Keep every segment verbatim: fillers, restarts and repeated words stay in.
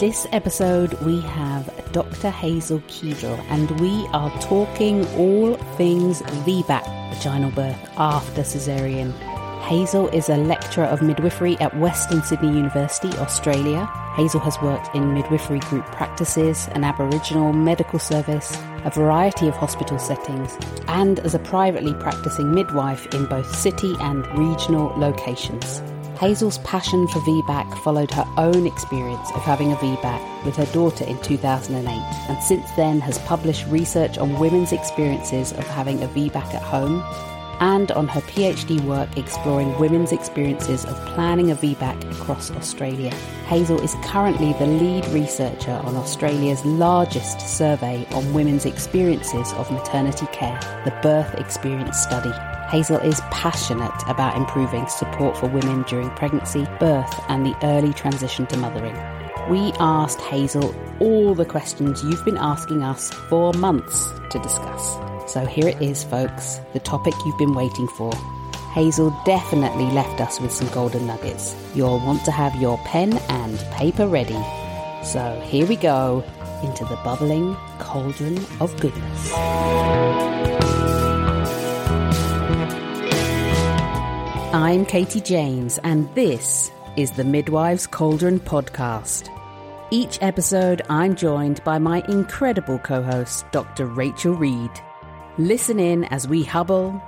this episode we have Doctor Hazel Keedle, and we are talking all things V BAC, vaginal birth after caesarean. Hazel is a lecturer of midwifery at Western Sydney University, Australia. Hazel has worked in midwifery group practices, an Aboriginal medical service, a variety of hospital settings, and as a privately practicing midwife in both city and regional locations. Hazel's passion for V BAC followed her own experience of having a V BAC with her daughter in two thousand eight, and since then has published research on women's experiences of having a V BAC at home and on her PhD work exploring women's experiences of planning a V BAC across Australia. Hazel is currently the lead researcher on Australia's largest survey on women's experiences of maternity care, the Birth Experience Study. Hazel is passionate about improving support for women during pregnancy, birth, and the early transition to mothering. We asked Hazel all the questions you've been asking us for months to discuss. So here it is, folks, the topic you've been waiting for. Hazel definitely left us with some golden nuggets. You'll want to have your pen and paper ready. So here we go, into the bubbling cauldron of goodness. I'm Katie James, and this is the Midwives' Cauldron podcast. Each episode, I'm joined by my incredible co-host, Doctor Rachel Reed. Listen in as we hubble,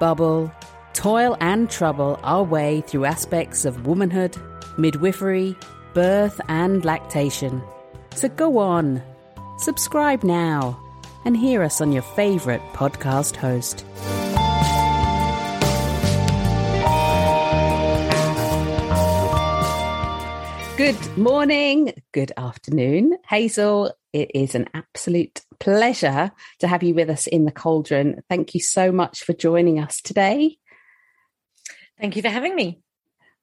bubble, toil and trouble our way through aspects of womanhood, midwifery, birth and lactation. So go on, subscribe now, and hear us on your favourite podcast host. Good morning, good afternoon. Hazel, it is an absolute pleasure to have you with us in the cauldron. Thank you so much for joining us today. Thank you for having me.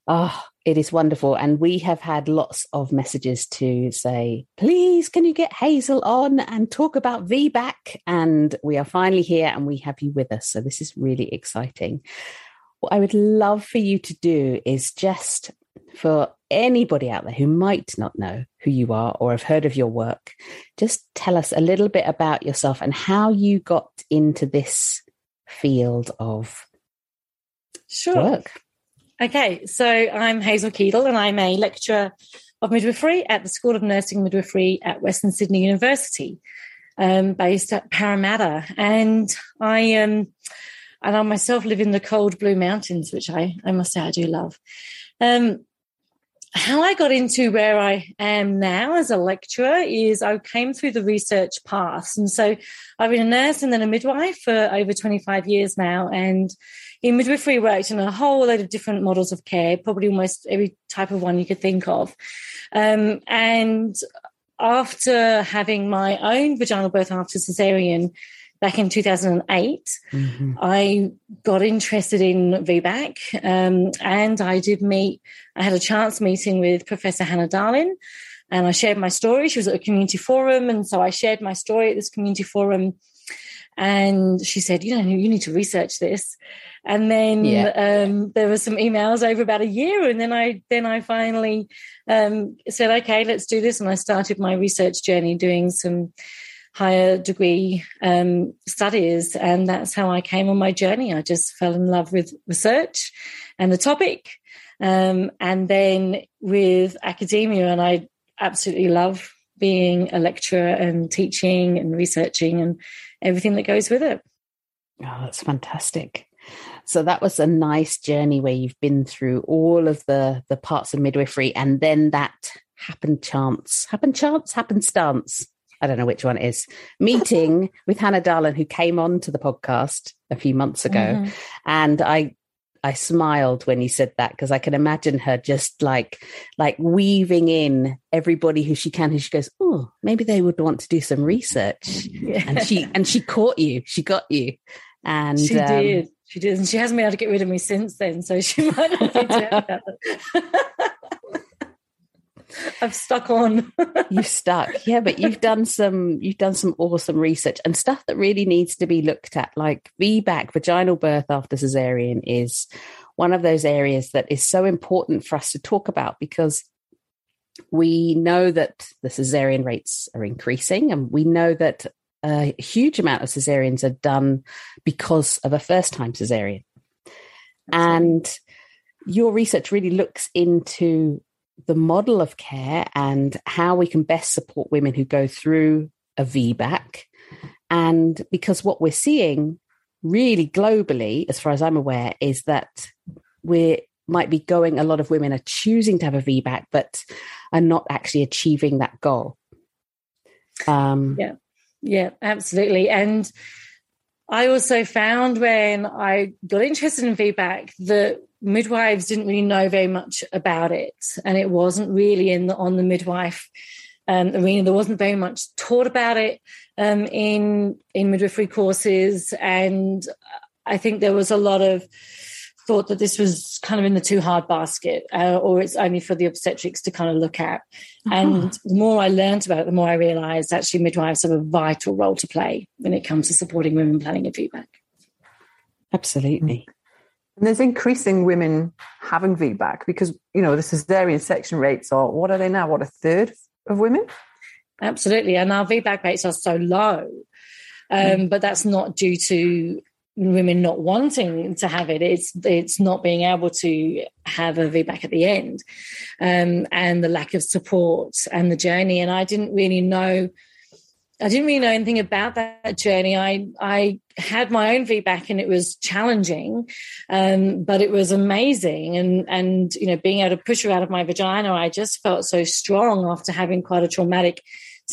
Oh, it is wonderful. And we have had lots of messages to say, please, can you get Hazel on and talk about V BAC? And we are finally here and we have you with us. So this is really exciting. What I would love for you to do is just for anybody out there who might not know who you are or have heard of your work, just tell us a little bit about yourself and how you got into this field of sure. work. Okay, so I'm Hazel Keedle and I'm a lecturer of midwifery at the School of Nursing Midwifery at Western Sydney University, um, based at Parramatta. And I am, um, and I myself live in the cold Blue Mountains, which I, I must say I do love. Um, how I got into where I am now as a lecturer is I came through the research path. And so I've been a nurse and then a midwife for over twenty-five years now. And in midwifery, worked in a whole load of different models of care, probably almost every type of one you could think of. Um, and after having my own vaginal birth after cesarean back in two thousand eight, mm-hmm. I got interested in V BAC, um, and I did meet, I had a chance meeting with Professor Hannah Dahlen, and I shared my story. She was at a community forum, and so I shared my story at this community forum, and she said, you know, you need to research this. And then yeah. um, there were some emails over about a year, and then I then I finally um, said, okay, let's do this, and I started my research journey doing some higher degree um, studies, and that's how I came on my journey. I just fell in love with research and the topic, um, and then with academia, and I absolutely love being a lecturer and teaching and researching and everything that goes with it. Oh, that's fantastic. So that was a nice journey where you've been through all of the, the parts of midwifery, and then that happened chance, happened chance, happened stance. I don't know which one it is, meeting with Hannah Dahlen, who came on to the podcast a few months ago. Mm-hmm. And I I smiled when you said that, because I can imagine her just like like weaving in everybody who she can, who she goes, oh, maybe they would want to do some research. Yeah. And she and she caught you. She got you. And she um, did. She did. And she hasn't been able to get rid of me since then. So she might not be doing that. I've stuck on. You've stuck. Yeah, but you've done some you've done some awesome research and stuff that really needs to be looked at. Like V BAC, vaginal birth after cesarean, is one of those areas that is so important for us to talk about, because we know that the caesarean rates are increasing, and we know that a huge amount of caesareans are done because of a first-time caesarean. And your research really looks into the model of care and how we can best support women who go through a V BAC. And because what we're seeing really globally, as far as I'm aware, is that we might be going, a lot of women are choosing to have a V BAC, but are not actually achieving that goal. Um, yeah, yeah, absolutely. And I also found when I got interested in V BAC that midwives didn't really know very much about it, and it wasn't really in the, on the midwife um, arena. There wasn't very much taught about it um, in in midwifery courses, and I think there was a lot of thought that this was kind of in the too hard basket, uh, or it's only for the obstetrics to kind of look at. Uh-huh. And the more I learned about it, the more I realised actually midwives have a vital role to play when it comes to supporting women planning a V BAC. Absolutely. And there's increasing women having V BAC because, you know, the caesarean section rates are, what are they now? What, a third of women? Absolutely. And our V BAC rates are so low, um, mm. but that's not due to women not wanting to have it. It's it's not being able to have a V BAC at the end, um, and the lack of support and the journey. And I didn't really know, I didn't really know anything about that journey. I I had my own V BAC and it was challenging, um, but it was amazing. And, and, you know, being able to push her out of my vagina, I just felt so strong after having quite a traumatic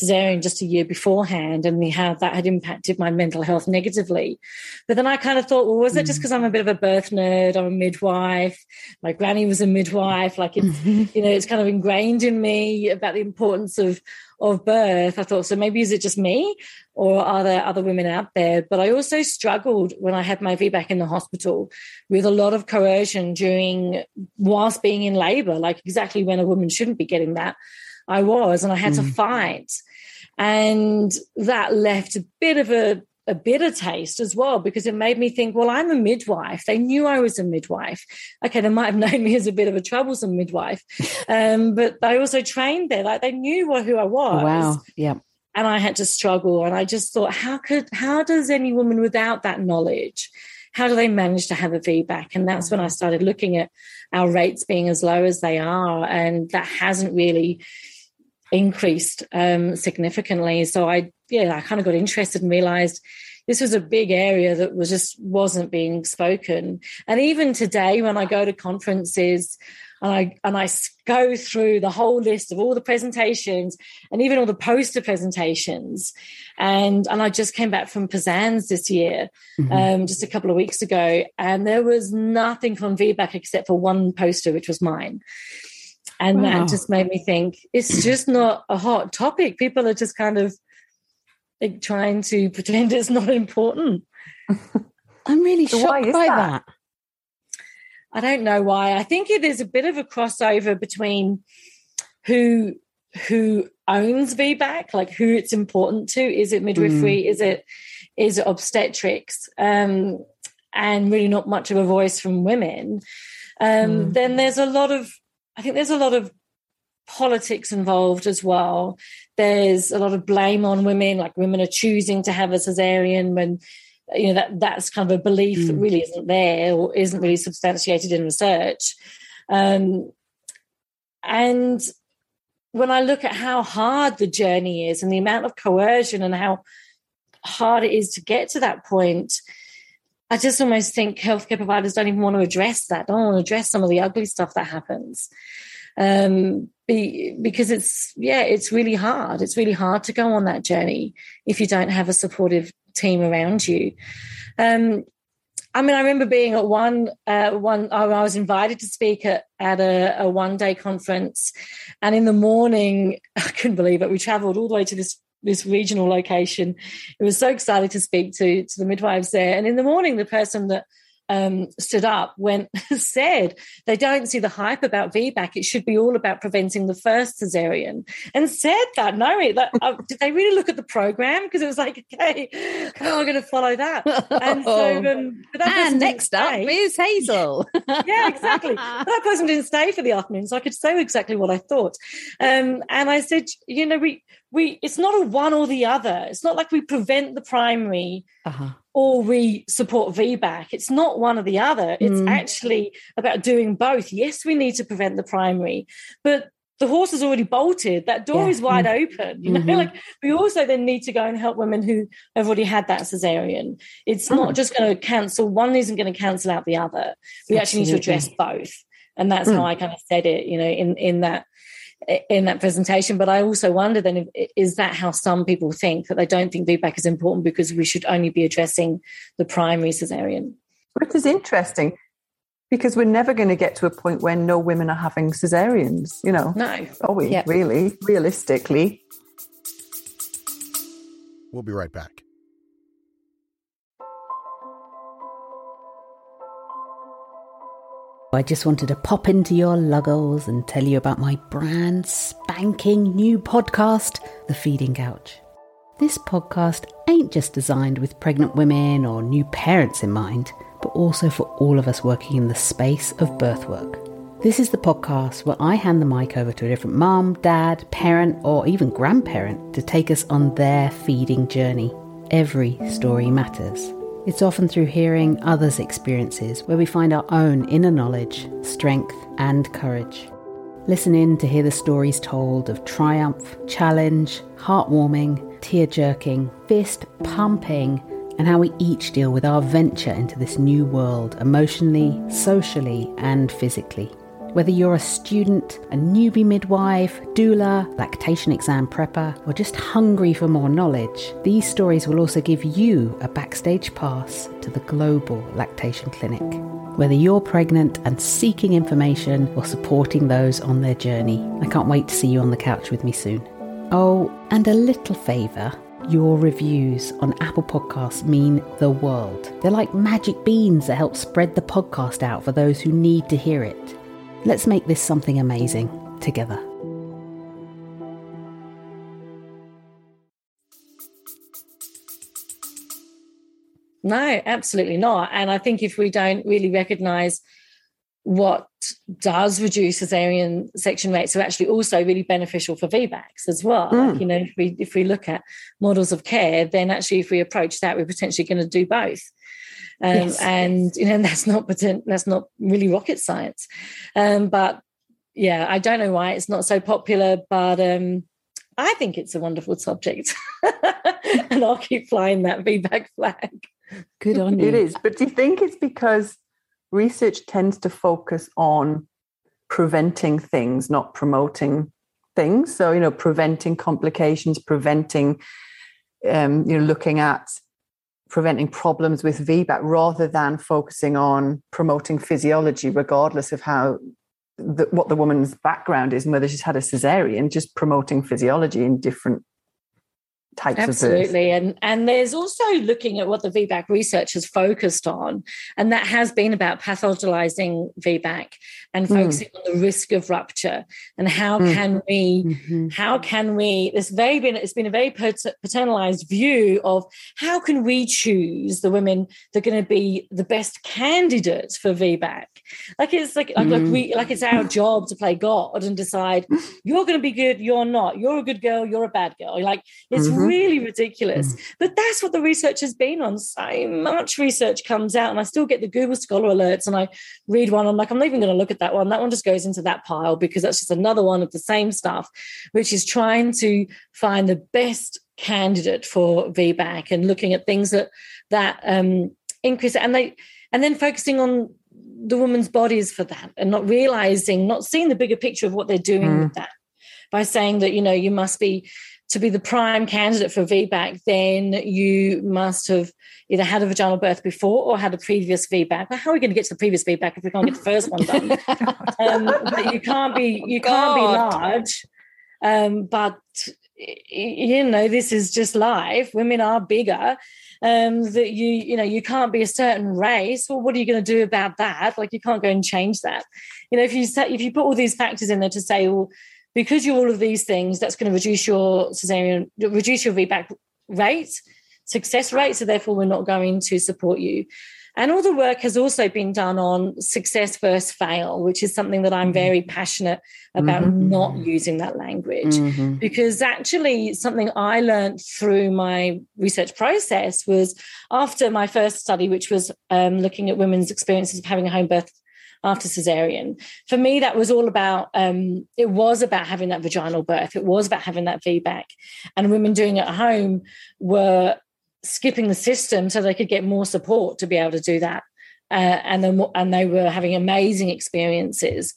caesarean just a year beforehand, and how that had impacted my mental health negatively. But then I kind of thought, well, was it just because I'm a bit of a birth nerd? I'm a midwife. My granny was a midwife. Like, it's, you know, it's kind of ingrained in me about the importance of, of birth. I thought, so maybe is it just me, or are there other women out there? But I also struggled when I had my V BAC in the hospital with a lot of coercion during, whilst being in labour, like exactly when a woman shouldn't be getting that. I was, and I had mm. to fight, and that left a bit of a, a bitter taste as well, because it made me think, well, I'm a midwife. They knew I was a midwife. Okay, they might have known me as a bit of a troublesome midwife, um, but I also trained there. Like, they knew who I was. Wow, yeah. And I had to struggle, and I just thought, how could, how does any woman without that knowledge, how do they manage to have a V BAC? And that's when I started looking at our rates being as low as they are, and that hasn't really increased um, significantly. So I, yeah, I kind of got interested and realised this was a big area that was just wasn't being spoken. And even today, when I go to conferences and I and I go through the whole list of all the presentations and even all the poster presentations, and and I just came back from Pazan's this year, mm-hmm. um, just a couple of weeks ago, and there was nothing on V BAC except for one poster, which was mine. And wow. that just made me think, it's just not a hot topic. People are just kind of like, trying to pretend it's not important. I'm really so shocked by that? that. I don't know why. I think there's a bit of a crossover between who who owns V BAC, like who it's important to. Is it midwifery? Mm. Is it is it obstetrics? Um, and really not much of a voice from women. Um, mm. Then there's a lot of I think there's a lot of politics involved as well. There's a lot of blame on women, like women are choosing to have a caesarean when, you know, that that's kind of a belief mm. that really isn't there or isn't really substantiated in research. Um, and when I look at how hard the journey is and the amount of coercion and how hard it is to get to that point, I just almost think healthcare providers don't even want to address that, don't want to address some of the ugly stuff that happens um, be, because it's, yeah, it's really hard. It's really hard to go on that journey if you don't have a supportive team around you. Um, I mean, I remember being at one, uh, one I was invited to speak at, at a, a one-day conference, and in the morning, I couldn't believe it, we travelled all the way to this this regional location. It was so excited to speak to, to the midwives there. And in the morning, the person that um, stood up when said they don't see the hype about V BAC. It should be all about preventing the first cesarean, and said that. No, that, uh, did they really look at the program? Because it was like, okay, how am I going to follow that? And so, um, but that and next up is Hazel. Yeah, exactly. That person didn't stay for the afternoon, so I could say exactly what I thought. Um, and I said, you know, we we it's not a one or the other. It's not like we prevent the primary. Uh-huh. Or we support V BAC. It's not one or the other. It's mm. actually about doing both. Yes, we need to prevent the primary, but the horse has already bolted. That door yeah. is wide mm. open. You know, mm-hmm. like we also then need to go and help women who have already had that cesarean. It's oh. not just going to cancel. One isn't going to cancel out the other. We Absolutely. actually need to address both. And that's mm. how I kind of said it, you know, in, in that in that presentation. But I also wonder then, if, is that how some people think, that they don't think V BAC is important because we should only be addressing the primary cesarean? Which is interesting, because we're never going to get to a point where no women are having cesareans, you know. No. Are we yep. really, realistically? We'll be right back. I just wanted to pop into your luggles and tell you about my brand spanking new podcast, The Feeding Couch. This podcast ain't just designed with pregnant women or new parents in mind, but also for all of us working in the space of birth work. This is the podcast where I hand the mic over to a different mum, dad, parent, or even grandparent to take us on their feeding journey. Every story matters. It's often through hearing others' experiences where we find our own inner knowledge, strength, and courage. Listen in to hear the stories told of triumph, challenge, heartwarming, tear-jerking, fist-pumping, and how we each deal with our venture into this new world emotionally, socially, and physically. Whether you're a student, a newbie midwife, doula, lactation exam prepper, or just hungry for more knowledge, these stories will also give you a backstage pass to the global lactation clinic. Whether you're pregnant and seeking information or supporting those on their journey, I can't wait to see you on the couch with me soon. Oh, and a little favour, your reviews on Apple Podcasts mean the world. They're like magic beans that help spread the podcast out for those who need to hear it. Let's make this something amazing together. No, absolutely not. And I think if we don't really recognise what does reduce cesarean section rates are actually also really beneficial for V BACs as well. Mm. Like, you know, if we, if we look at models of care, then actually if we approach that, we're potentially going to do both. Um, yes, and yes. you know that's not that's not really rocket science, um, but yeah, I don't know why it's not so popular. But um, I think it's a wonderful subject, and I'll keep flying that V BAC flag. Good on you. It is, but do you think it's because research tends to focus on preventing things, not promoting things? So you know, preventing complications, preventing um, you know, looking at. preventing problems with V BAC rather than focusing on promoting physiology, regardless of how the, what the woman's background is and whether she's had a cesarean, just promoting physiology in different types Absolutely. of Absolutely. And, and there's also looking at what the V BAC research has focused on, and that has been about pathologizing V BAC and focusing mm. on the risk of rupture and how mm. can we, mm-hmm. how can we, it's very been, it's been a very paternalized view of how can we choose the women that are going to be the best candidates for V BAC. Like it's like, mm. like, we, like it's our job to play God and decide you're going to be good, you're not, you're a good girl, you're a bad girl. Like it's mm-hmm. really ridiculous. Mm-hmm. But that's what the research has been on. So much research comes out, and I still get the Google Scholar alerts and I read one. I'm like, I'm not even going to look at that one. That one just goes into that pile because that's just another one of the same stuff, which is trying to find the best candidate for V BAC and looking at things that that um, increase and they and then focusing on the woman's bodies for that and not realizing, not seeing the bigger picture of what they're doing mm. with that by saying that, you know, you must be to be the prime candidate for V BAC, then you must have either had a vaginal birth before or had a previous V BAC. Well, how are we going to get to the previous V BAC if we can't get the first one done? um, but you can't be you can't be large. Um, but you know, this is just life. Women are bigger. um, that you, you know, you can't be a certain race. Well, what are you going to do about that? Like, you can't go and change that. You know, if you set, if you put all these factors in there to say, well, because you're all of these things, that's going to reduce your cesarean, reduce your V BAC rate, success rate, so therefore we're not going to support you. And all the work has also been done on success versus fail, which is something that I'm very passionate about, mm-hmm. not using that language. Mm-hmm. Because actually something I learned through my research process was, after my first study, which was um, looking at women's experiences of having a home birth after cesarean, for me that was all about, um, it was about having that vaginal birth. It was about having that V BAC. And women doing it at home were skipping the system so they could get more support to be able to do that. Uh, and then, and they were having amazing experiences.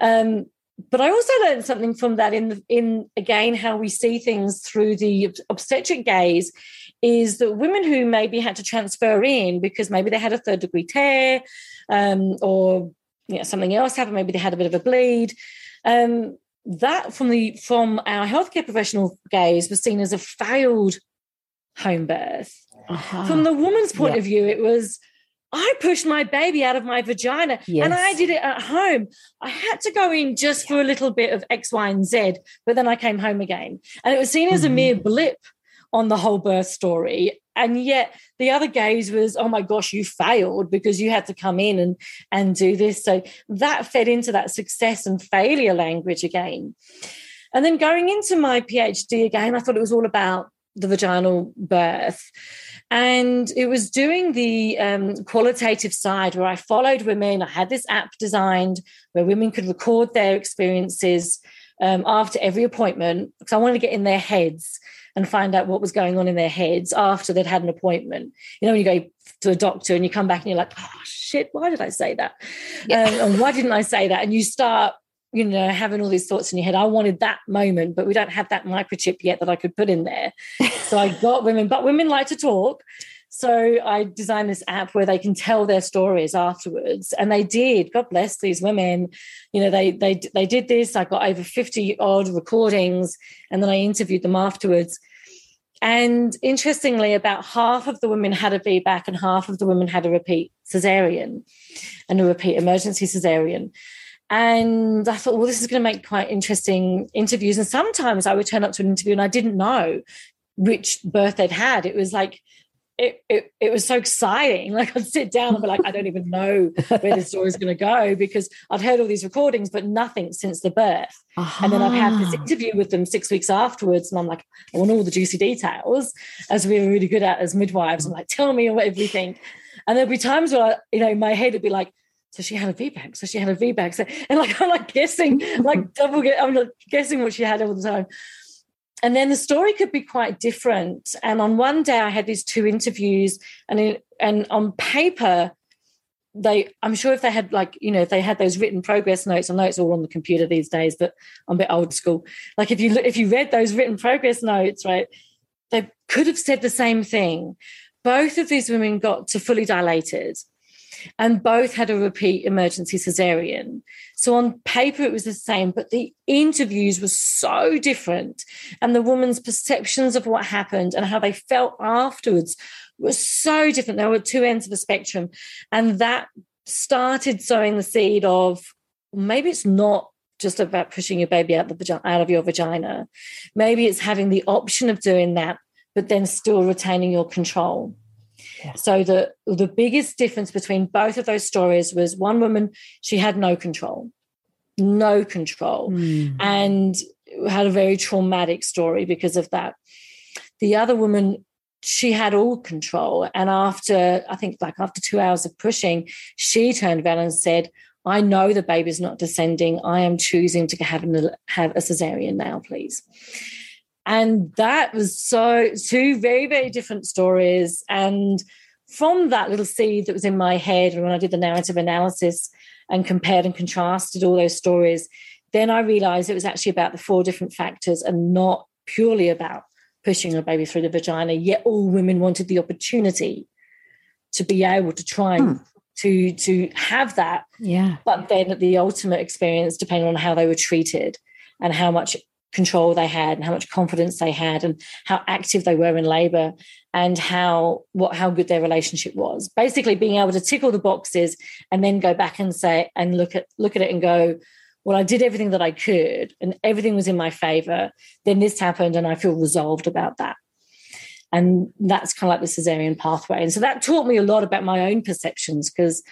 Um, but I also learned something from that in, the, in again, how we see things through the obstetric gaze, is that women who maybe had to transfer in because maybe they had a third degree tear, um, or, you know, something else happened, maybe they had a bit of a bleed, um, that from the, from our healthcare professional gaze was seen as a failed home birth. Uh-huh. From the woman's point yeah. of view, it was, I pushed my baby out of my vagina yes. and I did it at home. I had to go in just yeah. for a little bit of X, Y, and Z, but then I came home again. And it was seen mm-hmm. as a mere blip on the whole birth story. And yet the other gaze was, oh my gosh, you failed because you had to come in and, and do this. So that fed into that success and failure language again. And then going into my PhD again, I thought it was all about the vaginal birth, and it was doing the um, qualitative side where I followed women. I had this app designed where women could record their experiences um, after every appointment, because I wanted to get in their heads and find out what was going on in their heads after they'd had an appointment. You know, when you go to a doctor and you come back and you're like, oh shit, why did I say that? Yeah. Um, and why didn't I say that? And you start, you know, having all these thoughts in your head. I wanted that moment, but we don't have that microchip yet that I could put in there. So I got women, but women like to talk. So I designed this app where they can tell their stories afterwards. And they did. God bless these women. You know, they they they did this. I got over fifty odd recordings, and then I interviewed them afterwards. And interestingly, about half of the women had a V BAC and half of the women had a repeat cesarean and a repeat emergency cesarean. And I thought, well, this is going to make quite interesting interviews. And sometimes I would turn up to an interview and I didn't know which birth they'd had. It was like, it it, it was so exciting. Like, I'd sit down and be like, I don't even know where this story is going to go, because I'd heard all these recordings, but nothing since the birth. Uh-huh. And then I've had this interview with them six weeks afterwards. And I'm like, I want all the juicy details, as we were really good at as midwives. I'm like, tell me everything. And there'd be times where, I, you know, in my head, it'd be like, so she had a V BAC, so she had a V BAC. So, and like, I'm like guessing, like double, guess, I'm like guessing what she had all the time. And then the story could be quite different. And on one day I had these two interviews, and in, and on paper, they, I'm sure if they had like, you know, if they had those written progress notes, I know it's all on the computer these days, but I'm a bit old school. Like if you, if you read those written progress notes, right, they could have said the same thing. Both of these women got to fully dilated, and both had a repeat emergency cesarean. So on paper it was the same, but the interviews were so different, and the woman's perceptions of what happened and how they felt afterwards were so different. There were two ends of a spectrum, and that started sowing the seed of, maybe it's not just about pushing your baby out, the, out of your vagina. Maybe it's having the option of doing that, but then still retaining your control. Yeah. So the, the biggest difference between both of those stories was, one woman, she had no control, no control, mm. and had a very traumatic story because of that. The other woman, she had all control, and after, I think like after two hours of pushing, she turned around and said, I know the baby's not descending. I am choosing to have, an, have a cesarean now, please. And that was so, two very, very different stories. And from that little seed that was in my head, and when I did the narrative analysis and compared and contrasted all those stories, then I realised it was actually about the four different factors and not purely about pushing a baby through the vagina, yet all women wanted the opportunity to be able to try and hmm. to, to have that. Yeah. But then the ultimate experience, depending on how they were treated and how much control they had and how much confidence they had and how active they were in labour and how what how good their relationship was. Basically being able to tick all the boxes and then go back and say and look at look at it and go, well, I did everything that I could and everything was in my favour. Then this happened and I feel resolved about that. And that's kind of like the caesarean pathway. And so that taught me a lot about my own perceptions, because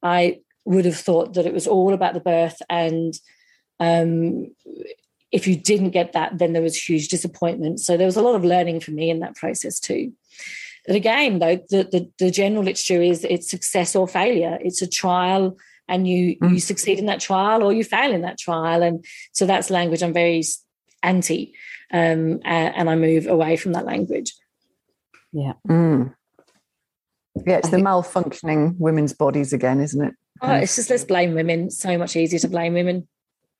I would have thought that it was all about the birth, and um, if you didn't get that, then there was huge disappointment. So there was a lot of learning for me in that process too. But again, though, the, the, the general literature is it's success or failure. It's a trial, and you, mm. you succeed in that trial or you fail in that trial. And so that's language I'm very anti, um, and I move away from that language. Yeah. Mm. Yeah, it's I the think, malfunctioning women's bodies again, isn't it? Oh, it's just let's blame women. It's so much easier to blame women.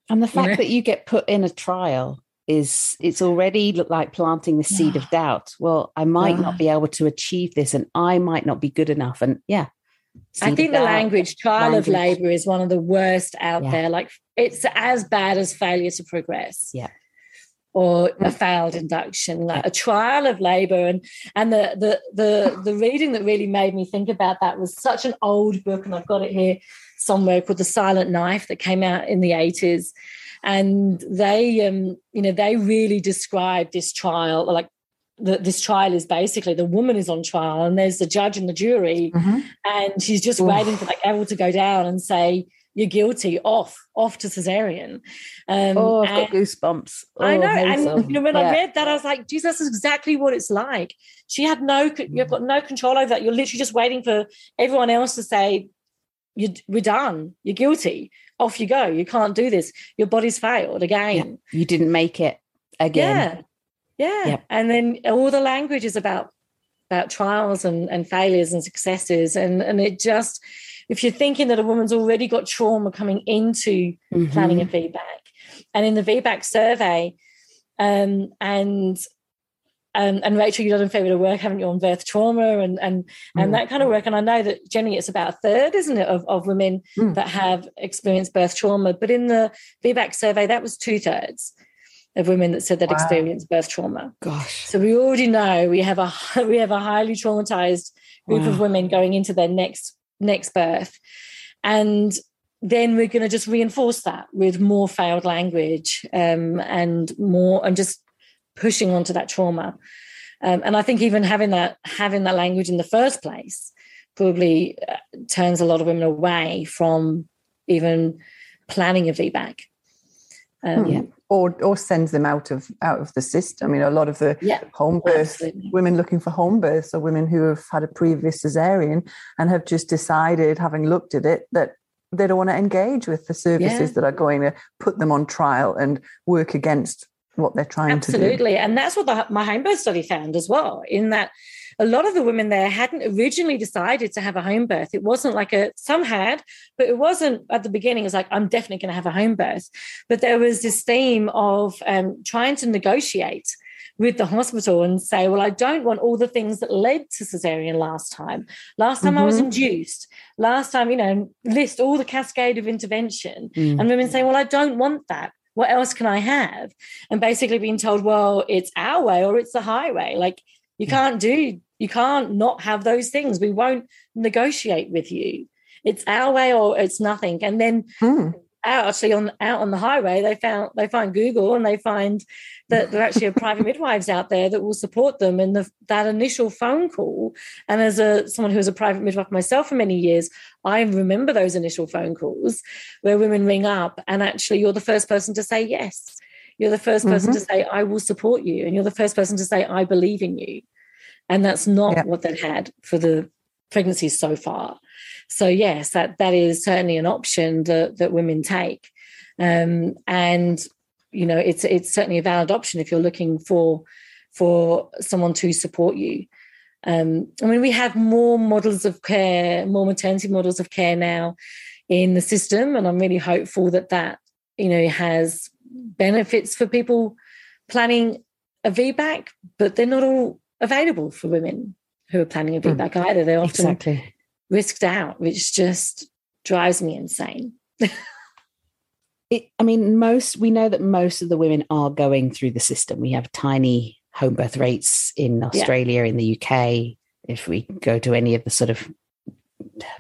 And the fact you know? that you get put in a trial is, it's already like planting the seed of doubt. Well, I might yeah. not be able to achieve this, and I might not be good enough. And yeah. I think the language, trial language. of labour is one of the worst out yeah. there. Like it's as bad as failure to progress. Yeah. Or a failed induction, like a trial of labour. And and the, the the the reading that really made me think about that was such an old book, and I've got it here somewhere, called The Silent Knife, that came out in the eighties. And they, um, you know, they really described this trial, like the, this trial is basically the woman is on trial, and there's the judge and the jury, mm-hmm. and she's just Oof. waiting for that gavel to go down and say, you're guilty, off, off to caesarean. Um, oh, I've got goosebumps. Oh, I know. Hazel. And you know, when yeah. I read that, I was like, geez, that's exactly what it's like. She had no, you've got no control over that. You're literally just waiting for everyone else to say, you, we're done. You're guilty. Off you go. You can't do this. Your body's failed again. Yeah. You didn't make it again. Yeah. Yeah. Yeah. And then all the language is about, about trials and, and failures and successes. And, and it just... If you're thinking that a woman's already got trauma coming into mm-hmm. planning a V BAC, and in the V BAC survey, um, and um, and Rachel, you've done a fair bit of work, haven't you, on birth trauma and and mm. and that kind of work. And I know that generally it's about a third, isn't it, of, of women mm. that have experienced birth trauma. But in the V BAC survey, that was two thirds of women that said they'd wow. experienced birth trauma. Gosh! So we already know we have a we have a highly traumatized group wow. of women going into their next. next birth, and then we're going to just reinforce that with more failed language um, and more and just pushing onto that trauma. Um, and I think even having that having that language in the first place probably uh, turns a lot of women away from even planning a V BAC. Um, hmm. yeah. Or or sends them out of out of the system. You know, a lot of the yeah, home birth absolutely. women looking for home births, or women who have had a previous cesarean and have just decided, having looked at it, that they don't want to engage with the services yeah. that are going to put them on trial and work against what they're trying absolutely. to do. Absolutely, and that's what the, my home birth study found as well. In that, a lot of the women there hadn't originally decided to have a home birth. It wasn't like a, some had, but it wasn't at the beginning. It was like, I'm definitely going to have a home birth. But there was this theme of um, trying to negotiate with the hospital and say, well, I don't want all the things that led to caesarean last time. Last time mm-hmm. I was induced. Last time, you know, list all the cascade of intervention. Mm. And women say, well, I don't want that. What else can I have? And basically being told, well, it's our way or it's the highway. Like, you can't do, you can't not have those things. We won't negotiate with you. It's our way or it's nothing. And then mm. out, actually on out on the highway, they found they find Google, and they find that there actually are private midwives out there that will support them. And the, that initial phone call, and as a someone who was a private midwife myself for many years, I remember those initial phone calls where women ring up, and actually you're the first person to say yes. You're the first person mm-hmm. to say, I will support you. And you're the first person to say, I believe in you. And that's not yeah. what they've had for the pregnancies so far. So, yes, that, that is certainly an option that, that women take. Um, and, you know, it's it's certainly a valid option if you're looking for, for someone to support you. Um, I mean, we have more models of care, more maternity models of care now in the system, and I'm really hopeful that that, you know, has benefits for people planning a V BAC, but they're not all available for women who are planning a V BAC mm. either. They're often exactly. risked out, which just drives me insane. it, I mean, most, we know that most of the women are going through the system. We have tiny home birth rates in Australia, yeah. in the U K. If we go to any of the sort of,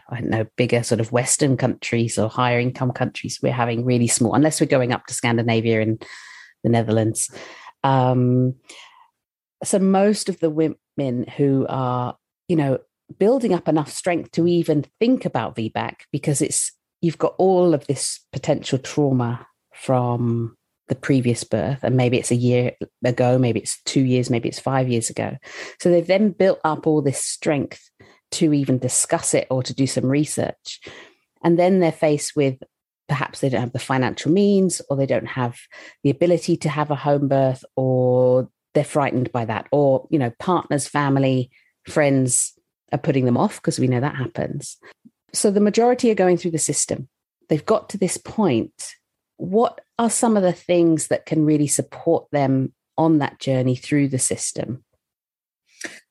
I don't know, bigger sort of Western countries or higher income countries, we're having really small, unless we're going up to Scandinavia and the Netherlands. Um, so most of the women who are, you know, building up enough strength to even think about V BAC, because it's, you've got all of this potential trauma from the previous birth, and maybe it's a year ago, maybe it's two years, maybe it's five years ago. So they've then built up all this strength to even discuss it or to do some research. And then they're faced with, perhaps they don't have the financial means, or they don't have the ability to have a home birth, or they're frightened by that, or, you know, partners, family, friends are putting them off, because we know that happens. So the majority are going through the system. They've got to this point. What are some of the things that can really support them on that journey through the system?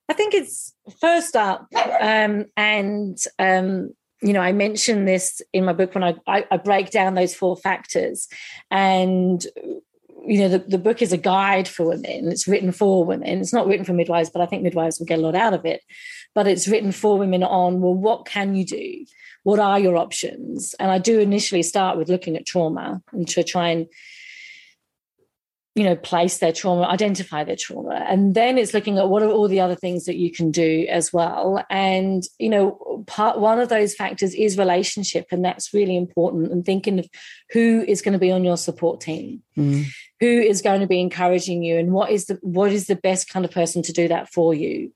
I think it's first up, um, and, um, you know, I mentioned this in my book when I, I, I break down those four factors. And, you know, the, the book is a guide for women. It's written for women. It's not written for midwives, but I think midwives will get a lot out of it. But it's written for women on, well, what can you do? What are your options? And I do initially start with looking at trauma, and to try and, you know, place their trauma, identify their trauma. And then it's looking at what are all the other things that you can do as well. And, you know, part one of those factors is relationship, and that's really important. And thinking of who is going to be on your support team, mm. who is going to be encouraging you, and what is the what is the best kind of person to do that for you.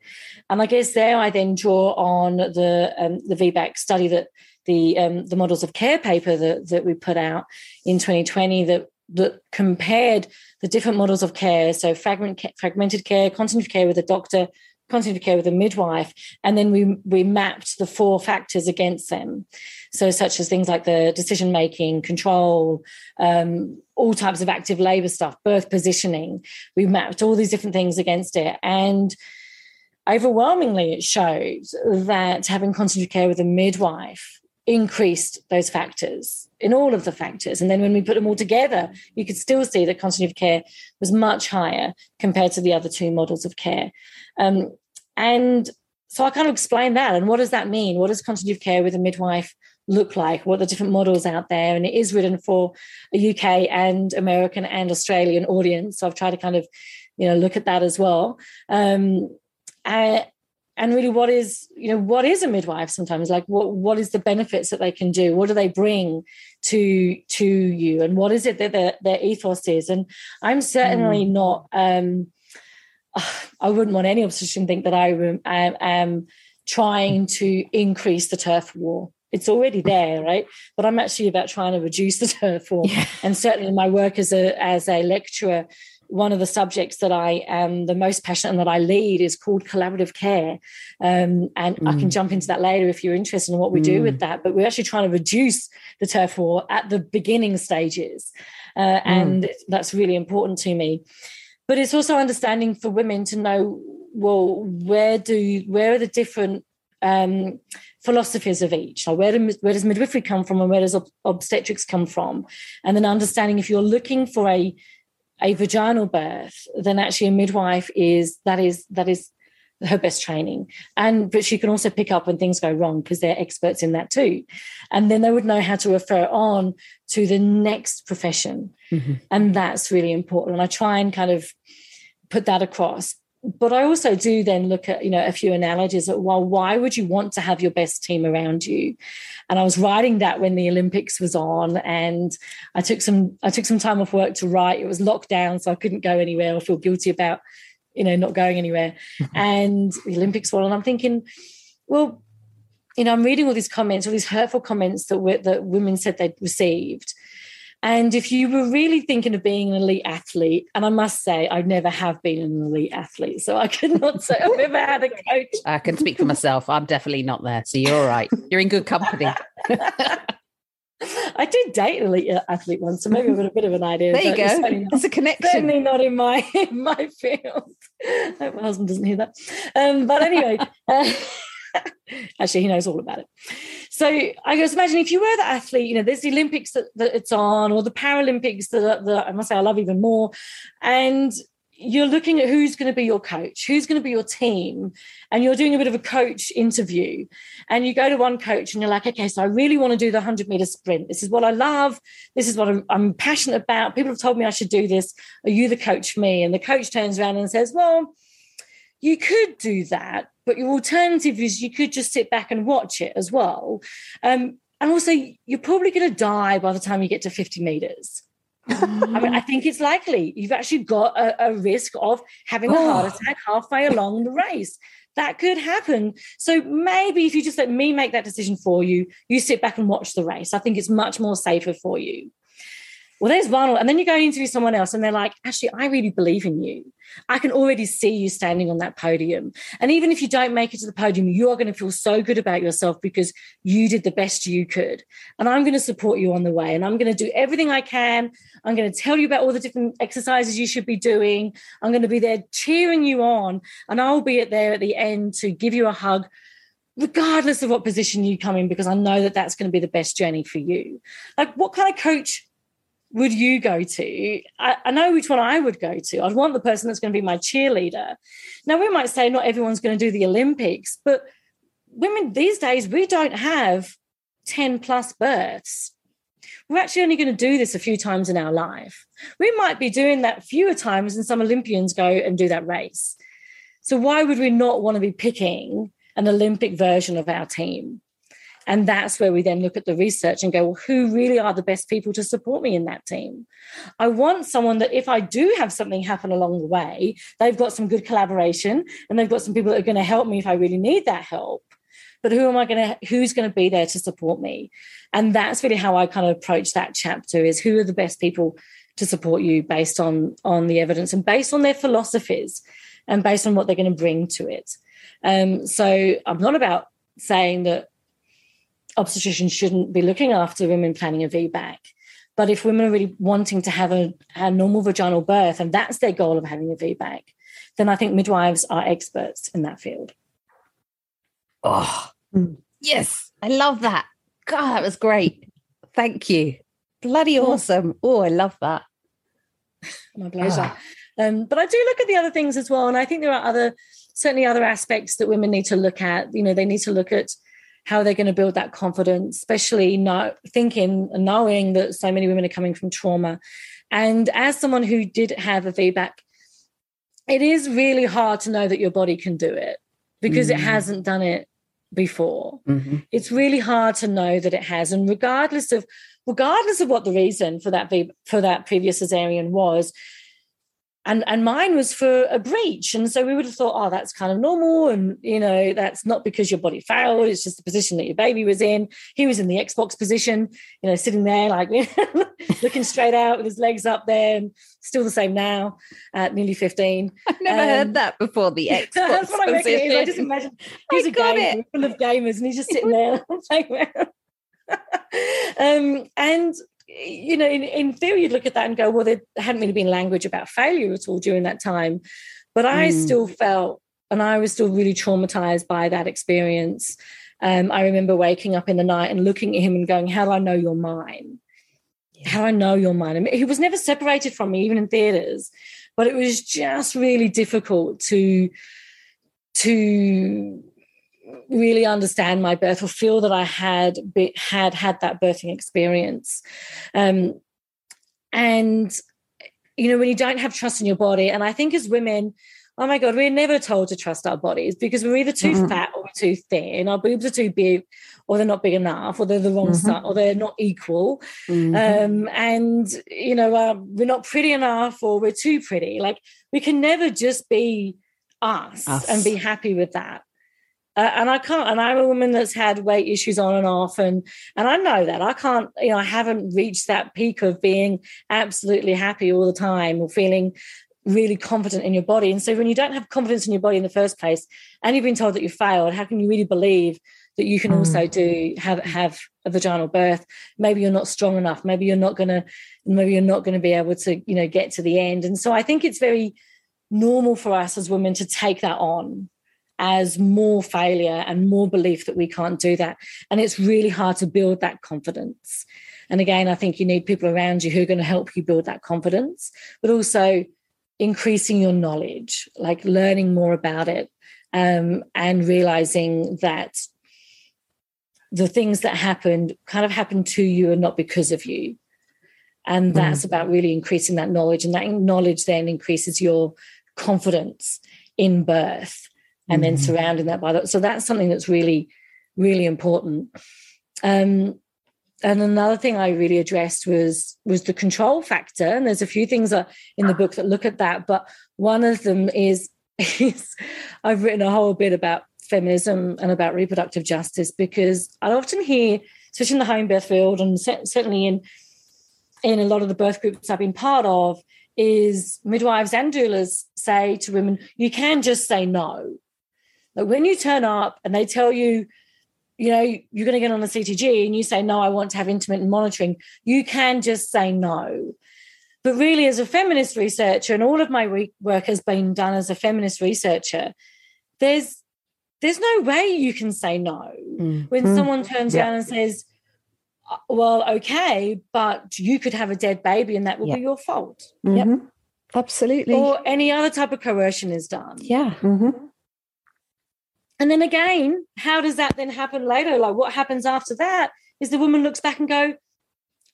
And I guess there I then draw on the um, the V BAC study, that the um, the models of care paper that, that we put out in twenty twenty that that compared the different models of care, so fragment, fragmented care, continuity care with a doctor, continuity care with a midwife, and then we we mapped the four factors against them, so such as things like the decision-making, control, um, all types of active labour stuff, birth positioning. We mapped all these different things against it, and overwhelmingly it showed that having continuity care with a midwife increased those factors, in all of the factors. And then when we put them all together, you could still see that continuity of care was much higher compared to the other two models of care. Um, and so I kind of explained that, and what does that mean? What does continuity of care with a midwife look like? What are the different models out there? And it is written for a U K and American and Australian audience, so I've tried to kind of, you know, look at that as well. Um, I, And really, what is, you know, what is a midwife sometimes? Like, what what is the benefits that they can do? What do they bring to to you? And what is it that their, their ethos is? And I'm certainly mm. not, um, I wouldn't want any obstetrician to think that I am, I am trying to increase the turf war. It's already there, right? But I'm actually about trying to reduce the turf war. Yeah. And certainly my work as a as a lecturer, one of the subjects that I am the most passionate and that I lead is called collaborative care. Um, and mm. I can jump into that later if you're interested in what we mm. do with that. But we're actually trying to reduce the turf war at the beginning stages. Uh, mm. And that's really important to me. But it's also understanding for women to know, well, where do where are the different um, philosophies of each? Like where, do, where does midwifery come from, and where does ob- obstetrics come from? And then understanding if you're looking for a a vaginal birth, then actually a midwife is that is that is her best training, and but she can also pick up when things go wrong because they're experts in that too, and then they would know how to refer on to the next profession, mm-hmm. and that's really important. And I try and kind of put that across, but I also do then look at, you know, a few analogies at, well, why would you want to have your best team around you? And I was writing that when the Olympics was on, and I took some I took some time off work to write. It was locked down, so I couldn't go anywhere. I feel guilty about, you know, not going anywhere. Mm-hmm. And the Olympics were on, and I'm thinking, well, you know, I'm reading all these comments, all these hurtful comments that were, that women said they'd received. And if you were really thinking of being an elite athlete, and I must say I never have been an elite athlete, so I could not say I've never had a coach. I can speak for myself. I'm definitely not there. So you're all right. You're in good company. I did date an elite athlete once, so maybe I've got a bit of an idea. There you go. Certainly not, it's a connection. Certainly not in my, in my field. I hope my husband doesn't hear that. Um, but anyway, uh, actually he knows all about it. So I just imagine if you were the athlete, you know, there's the Olympics that, that it's on, or the Paralympics that, that I must say I love even more. And you're looking at who's going to be your coach, who's going to be your team, and you're doing a bit of a coach interview. And you go to one coach and you're like, okay, so I really want to do the one hundred meter sprint. This is what I love. This is what I'm, I'm passionate about. People have told me I should do this. Are you the coach for me? And the coach turns around and says, well, you could do that, but your alternative is you could just sit back and watch it as well. Um, and also, you're probably going to die by the time you get to fifty meters. I mean, I think it's likely you've actually got a, a risk of having a heart attack halfway along the race. That could happen. So maybe if you just let me make that decision for you, you sit back and watch the race. I think it's much more safer for you. Well, there's one. And then you go interview someone else and they're like, actually, I really believe in you. I can already see you standing on that podium. And even if you don't make it to the podium, you're going to feel so good about yourself because you did the best you could. And I'm going to support you on the way. And I'm going to do everything I can. I'm going to tell you about all the different exercises you should be doing. I'm going to be there cheering you on. And I'll be there at the end to give you a hug, regardless of what position you come in, because I know that that's going to be the best journey for you. Like, what kind of coach would you go to? I, I know which one I would go to. I'd want the person that's going to be my cheerleader. Now, we might say not everyone's going to do the Olympics, but women these days, we don't have ten plus births. We're actually only going to do this a few times in our life. We might be doing that fewer times than some Olympians go and do that race. So why would we not want to be picking an Olympic version of our team? And that's where we then look at the research and go, well, who really are the best people to support me in that team? I want someone that if I do have something happen along the way, they've got some good collaboration and they've got some people that are going to help me if I really need that help. But who am I going to, who's going to be there to support me? And that's really how I kind of approach that chapter is who are the best people to support you based on, on the evidence and based on their philosophies and based on what they're going to bring to it. Um, so I'm not about saying that obstetricians shouldn't be looking after women planning a V BAC. But if women are really wanting to have a, a normal vaginal birth, and that's their goal of having a V BAC, then I think midwives are experts in that field. Oh, yes. I love that. God, that was great. Thank you. Bloody awesome. Oh, I love that. My pleasure. Oh. Um, but I do look at the other things as well. And I think there are other, certainly other aspects that women need to look at. You know, they need to look at how they're going to build that confidence, especially not thinking and knowing that so many women are coming from trauma. And as someone who did have a V BAC, it is really hard to know that your body can do it because mm-hmm. it hasn't done it before. Mm-hmm. It's really hard to know that it has. And regardless of regardless of what the reason for that v, for that previous cesarean was, And and mine was for a breach. And so we would have thought, oh, that's kind of normal. And, you know, that's not because your body failed. It's just the position that your baby was in. He was in the Xbox position, you know, sitting there like looking straight out with his legs up there. And still the same now at nearly fifteen. I've never um, heard that before, the Xbox that's what position. I reckon it is. I just imagine he's I a gamer full of gamers and he's just sitting there playing around. um, and... You know, in, in theory, you'd look at that and go, well, there hadn't really been language about failure at all during that time. But I mm. still felt, and I was still really traumatized by that experience. Um, I remember waking up in the night and looking at him and going, how do I know you're mine? Yeah. How do I know you're mine? I mean, he was never separated from me, even in theatres. But it was just really difficult to to... really understand my birth or feel that I had be, had had that birthing experience. Um, and, you know, when you don't have trust in your body, and I think as women, oh, my God, we're never told to trust our bodies because we're either too mm-hmm. fat or too thin, our boobs are too big or they're not big enough or they're the wrong mm-hmm. size or they're not equal. Mm-hmm. Um, and, you know, uh, we're not pretty enough or we're too pretty. Like, we can never just be us, us. and be happy with that. Uh, and I can't, and I'm a woman that's had weight issues on and off, and and I know that I can't, you know, I haven't reached that peak of being absolutely happy all the time or feeling really confident in your body. And so when you don't have confidence in your body in the first place and you've been told that you failed, how can you really believe that you can mm. also do have have a vaginal birth? Maybe you're not strong enough. Maybe you're not going to, maybe you're not going to be able to, you know, get to the end. And so I think it's very normal for us as women to take that on as more failure and more belief that we can't do that. And it's really hard to build that confidence. And again, I think you need people around you who are going to help you build that confidence, but also increasing your knowledge, like learning more about it, um, and realizing that the things that happened kind of happened to you and not because of you. And that's mm. about really increasing that knowledge. And that knowledge then increases your confidence in birth and mm. then surrounding that by that. So that's something that's really, really important. Um, and another thing I really addressed was, was the control factor. And there's a few things in the book that look at that. But one of them is, is I've written a whole bit about feminism and about reproductive justice, because I often hear, especially in the home birth field and certainly in in a lot of the birth groups I've been part of, is midwives and doulas say to women, you can just say no. Like when you turn up and they tell you, you know, you're going to get on the C T G and you say, no, I want to have intermittent monitoring, you can just say no. But really, as a feminist researcher, and all of my re- work has been done as a feminist researcher, there's there's no way you can say no. Mm. When mm. someone turns yeah. around and says, well, okay, but you could have a dead baby and that will yep. be your fault. Mm-hmm. Yep, absolutely. Or any other type of coercion is done. Yeah. Mm-hmm. And then again, how does that then happen later? Like what happens after that is the woman looks back and go,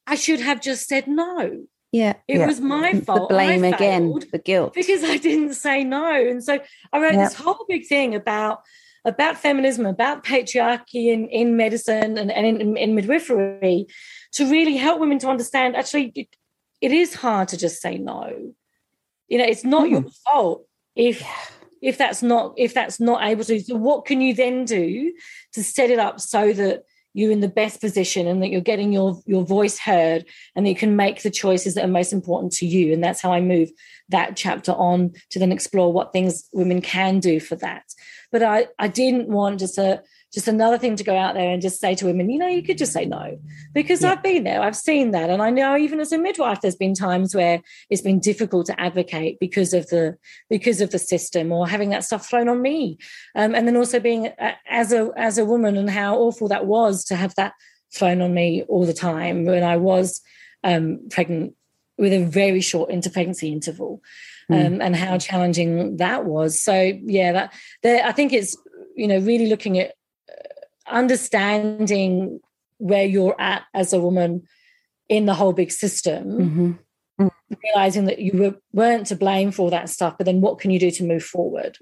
I should have just said no. Yeah. It yeah. was my fault. The blame I again, the guilt. Because I didn't say no. And so I wrote yep. this whole big thing about about feminism, about patriarchy in, in medicine and, and in, in midwifery, to really help women to understand actually it, it is hard to just say no. You know, it's not mm. your fault if if that's not if that's not able to. So what can you then do to set it up so that you're in the best position and that you're getting your, your voice heard and that you can make the choices that are most important to you? And that's how I move that chapter on to then explore what things women can do for that. But I, I didn't want just a just another thing to go out there and just say to women, you know, you could just say no, because yeah. I've been there, I've seen that. And I know even as a midwife, there's been times where it's been difficult to advocate because of the because of the system or having that stuff thrown on me. Um, and then also being a, as a as a woman and how awful that was to have that thrown on me all the time when I was um, pregnant with a very short inter-pregnancy interval. Um, and how challenging that was. So, yeah, that there, I think it's, you know, really looking at understanding where you're at as a woman in the whole big system, mm-hmm. realising that you were, weren't to blame for all that stuff, but then what can you do to move forward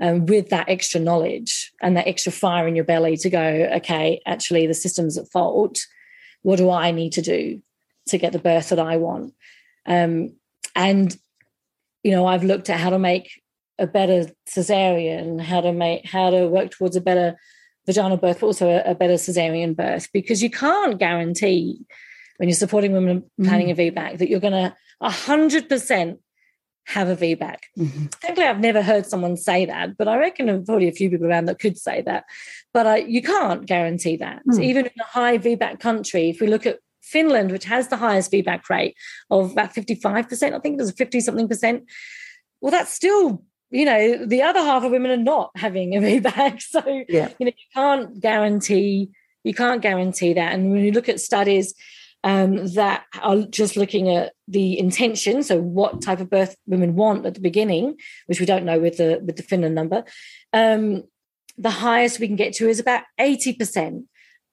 um, with that extra knowledge and that extra fire in your belly to go, okay, actually the system's at fault. What do I need to do to get the birth that I want? Um, and you know, I've looked at how to make a better cesarean, how to make, how to work towards a better vaginal birth, but also a, a better cesarean birth, because you can't guarantee when you're supporting women planning mm-hmm. a V BAC that you're going to one hundred percent have a V BAC. Mm-hmm. Thankfully, I've never heard someone say that, but I reckon there are probably a few people around that could say that. But uh, you can't guarantee that. Mm-hmm. So even in a high V BAC country, if we look at Finland, which has the highest V BAC rate of about fifty-five percent, I think it was fifty-something percent, well, that's still, you know, the other half of women are not having a V BAC. So, yeah. you know, you can't guarantee, you can't guarantee that. And when you look at studies um, that are just looking at the intention, so what type of birth women want at the beginning, which we don't know with the with the Finland number, um, the highest we can get to is about eighty percent.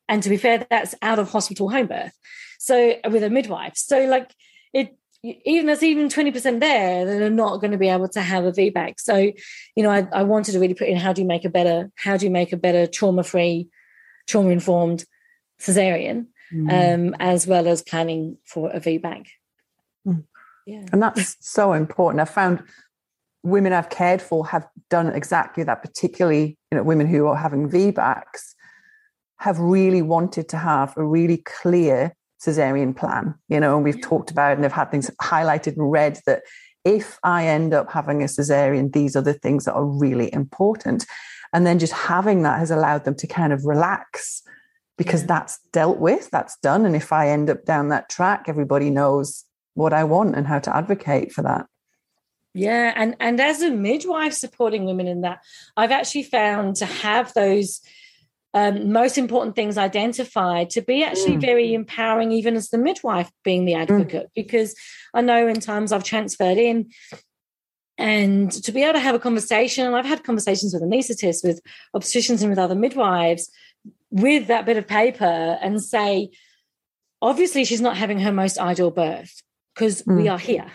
And to be fair, that's out of hospital home birth, so with a midwife. So like it, even there's even twenty percent there that are not going to be able to have a V BAC. So, you know, I, I wanted to really put in how do you make a better, how do you make a better trauma-free, trauma-informed cesarean, mm. um, as well as planning for a V BAC. Mm. Yeah, and that's so important. I found women I've cared for have done exactly that. Particularly, you know, women who are having V BACs have really wanted to have a really clear cesarean plan, you know, and we've yeah. talked about and they've had things highlighted in red that if I end up having a cesarean, these are the things that are really important. And then just having that has allowed them to kind of relax because yeah. that's dealt with, that's done. And if I end up down that track, everybody knows what I want and how to advocate for that. Yeah, and, and as a midwife supporting women in that, I've actually found to have those um, most important things identified to be actually mm. very empowering, even as the midwife being the advocate, mm. because I know in times I've transferred in, and to be able to have a conversation, and I've had conversations with anaesthetists, with obstetricians and with other midwives, with that bit of paper and say, obviously she's not having her most ideal birth, because mm. we are here.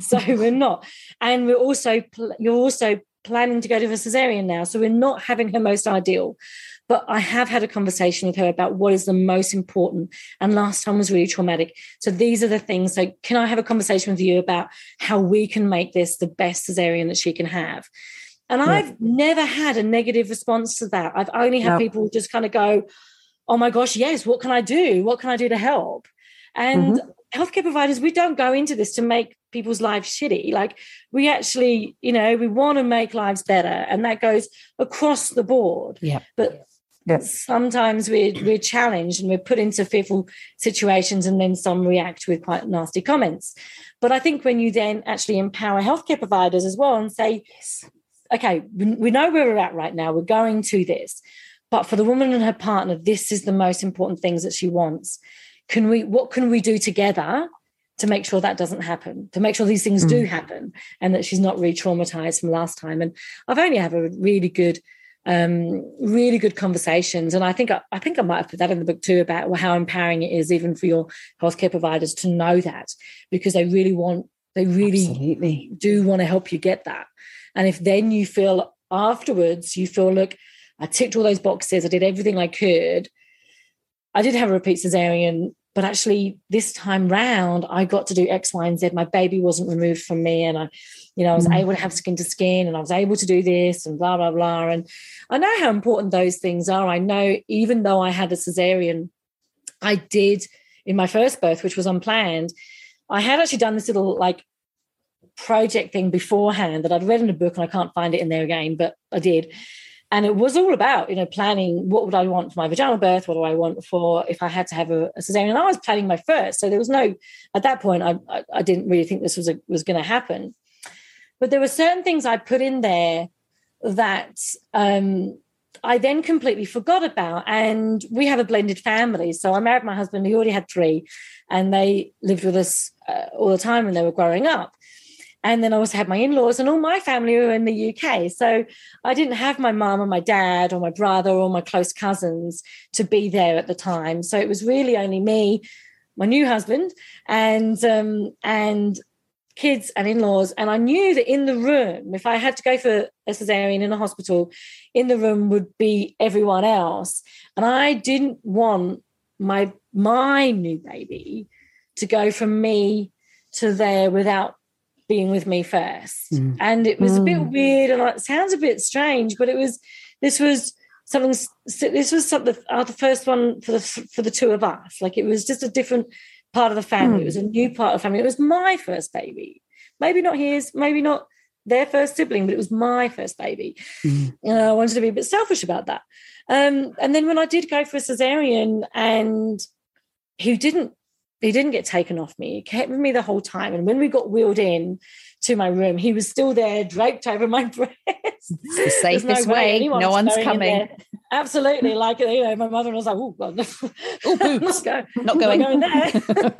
So we're not. And we're also, you're also planning to go to a cesarean now, so we're not having her most ideal. But I have had a conversation with her about what is the most important, and last time was really traumatic. So these are the things. So can I have a conversation with you about how we can make this the best cesarean that she can have? And yeah. I've never had a negative response to that. I've only had yeah. people just kind of go, oh, my gosh, yes, what can I do? What can I do to help? And mm-hmm. healthcare providers, we don't go into this to make people's lives shitty. Like, we actually, you know, we want to make lives better, and that goes across the board. Yeah. But yes. sometimes we're, we're challenged and we're put into fearful situations, and then some react with quite nasty comments. But I think when you then actually empower healthcare providers as well and say, yes, okay, we know where we're at right now, we're going to this, but for the woman and her partner, this is the most important things that she wants. Can we, what can we do together to make sure that doesn't happen, to make sure these things mm. do happen, and that she's not re-traumatized from last time? And I've only had a really good, um, really good conversations. And I think I, I think I might have put that in the book too, about how empowering it is even for your healthcare providers to know that, because they really want, they really Absolutely. do want to help you get that. And if then you feel afterwards, you feel, look, I ticked all those boxes, I did everything I could, I did have a repeat cesarean, but actually this time round I got to do X, Y, and Z. My baby wasn't removed from me, and I, you know, I was mm. able to have skin to skin, and I was able to do this, and blah, blah, blah. And I know how important those things are. I know even though I had a cesarean, I did in my first birth, which was unplanned, I had actually done this little like project thing beforehand that I'd read in a book, and I can't find it in there again, but I did. And it was all about, you know, planning what would I want for my vaginal birth, what do I want for if I had to have a, a cesarean. And I was planning my first, so there was no, at that point, I, I, I didn't really think this was a, was going to happen. But there were certain things I put in there that um, I then completely forgot about. And we have a blended family, so I married my husband. He already had three, and they lived with us uh, all the time when they were growing up. And then I also had my in-laws, and all my family were in the U K. So I didn't have my mum or my dad or my brother or my close cousins to be there at the time. So it was really only me, my new husband, and um, and kids and in-laws. And I knew that in the room, if I had to go for a cesarean in a hospital, in the room would be everyone else. And I didn't want my my new baby to go from me to there without being with me first. Mm. And it was mm. a bit weird, and it sounds a bit strange, but it was, this was something, this was something, uh, the first one for the, for the two of us. Like, it was just a different part of the family. Mm. It was a new part of the family. It was my first baby, maybe not his, maybe not their first sibling, but it was my first baby. Mm. And I wanted to be a bit selfish about that. Um, and then when I did go for a cesarean, and who didn't, he didn't get taken off me. He kept with me the whole time. And when we got wheeled in to my room, he was still there, draped over my breast. It's the safest no way. way. No one's coming. Absolutely. Like, you know, my mother was like, oh, God. Oh, boobs. Go. Not going. Not going there.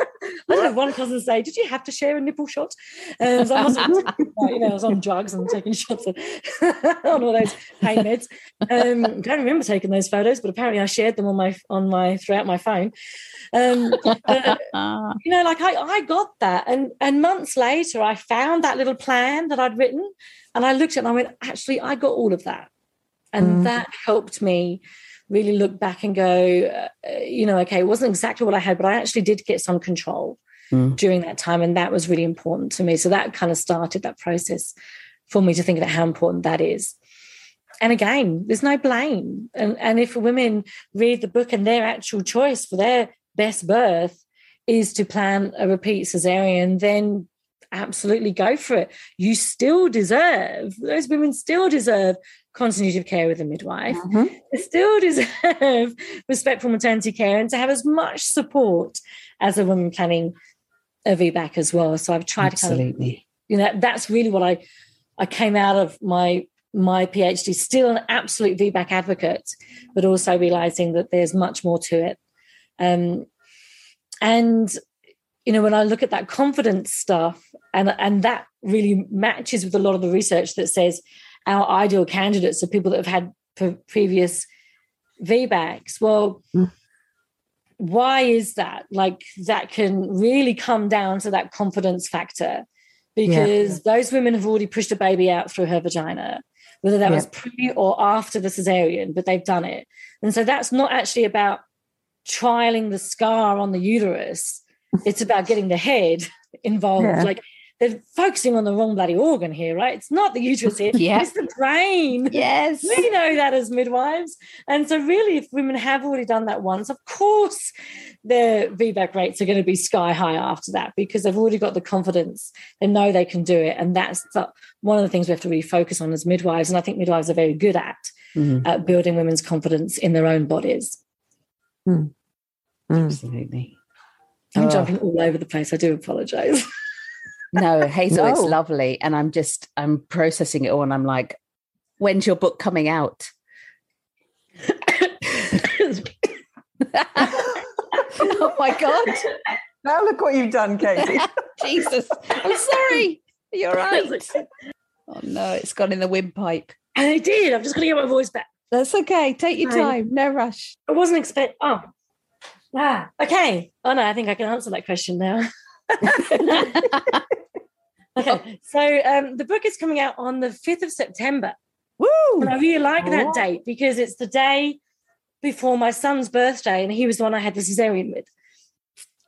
I had one cousin say, did you have to share a nipple shot? And I was, you know, I was on drugs and taking shots and on all those pain meds. Um, I don't remember taking those photos, but apparently I shared them on my, on my, throughout my phone. Um, but, you know, like I, I got that. And, and months later, I found that little plan that I'd written, and I looked at it and I went, actually, I got all of that. And mm. that helped me really look back and go, uh, you know, okay, it wasn't exactly what I had, but I actually did get some control mm. during that time. And that was really important to me. So that kind of started that process for me to think about how important that is. And again, there's no blame. And, and if women read the book and their actual choice for their best birth is to plan a repeat cesarean, then absolutely go for it. You still deserve, those women still deserve continuity of care with a midwife. Mm-hmm. They still deserve respectful maternity care, and to have as much support as a woman planning a V BAC as well. So I've tried absolutely. to kind You know, that's really what I I came out of my my PhD, still an absolute V BAC advocate, but also realizing that there's much more to it. Um, and you know, when I look at that confidence stuff, and and that really matches with a lot of the research that says our ideal candidates are people that have had pre- previous V BACs. Well, mm. why is that? Like, that can really come down to that confidence factor, because yeah. those women have already pushed a baby out through her vagina, whether that yeah. was pre or after the cesarean, but they've done it. And so that's not actually about trialing the scar on the uterus. It's about getting the head involved. Yeah. Like, they're focusing on the wrong bloody organ here, right? It's not the uterus here. Yeah. It's the brain. Yes. We know that as midwives. And so really, if women have already done that once, of course their V BAC rates are going to be sky high after that, because they've already got the confidence. They know they can do it. And that's one of the things we have to really focus on as midwives. And I think midwives are very good at, mm-hmm. at building women's confidence in their own bodies. Mm. Mm. Absolutely. I'm oh. jumping all over the place. I do apologise. No, Hazel, no. It's lovely. And I'm just, I'm processing it all. And I'm like, when's your book coming out? Oh, my God. Now look what you've done, Katie. Jesus. I'm sorry. You're right. Oh, no, it's gone in the windpipe. I did. I'm just going to get my voice back. That's okay. Take your time. No rush. I wasn't expecting. Oh. Ah, okay. Oh, no, I think I can answer that question now. Okay, so um, the book is coming out on the fifth of September. Woo! And I really like oh. that date, because it's the day before my son's birthday, and he was the one I had the cesarean with.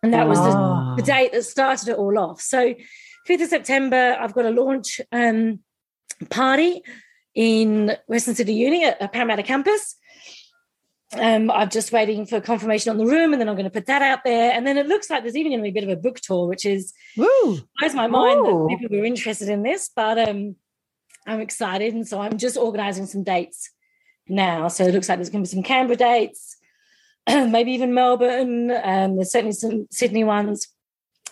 And that oh. was the, the date that started it all off. So fifth of September, I've got a launch um, party in Western Sydney Uni at, at Parramatta campus. Um, I'm just waiting for confirmation on the room, and then I'm going to put that out there. And then it looks like there's even going to be a bit of a book tour, which is Woo. blows my mind Woo. that people were interested in this. But um, I'm excited, and so I'm just organising some dates now. So it looks like there's going to be some Canberra dates, maybe even Melbourne. Um, there's certainly some Sydney ones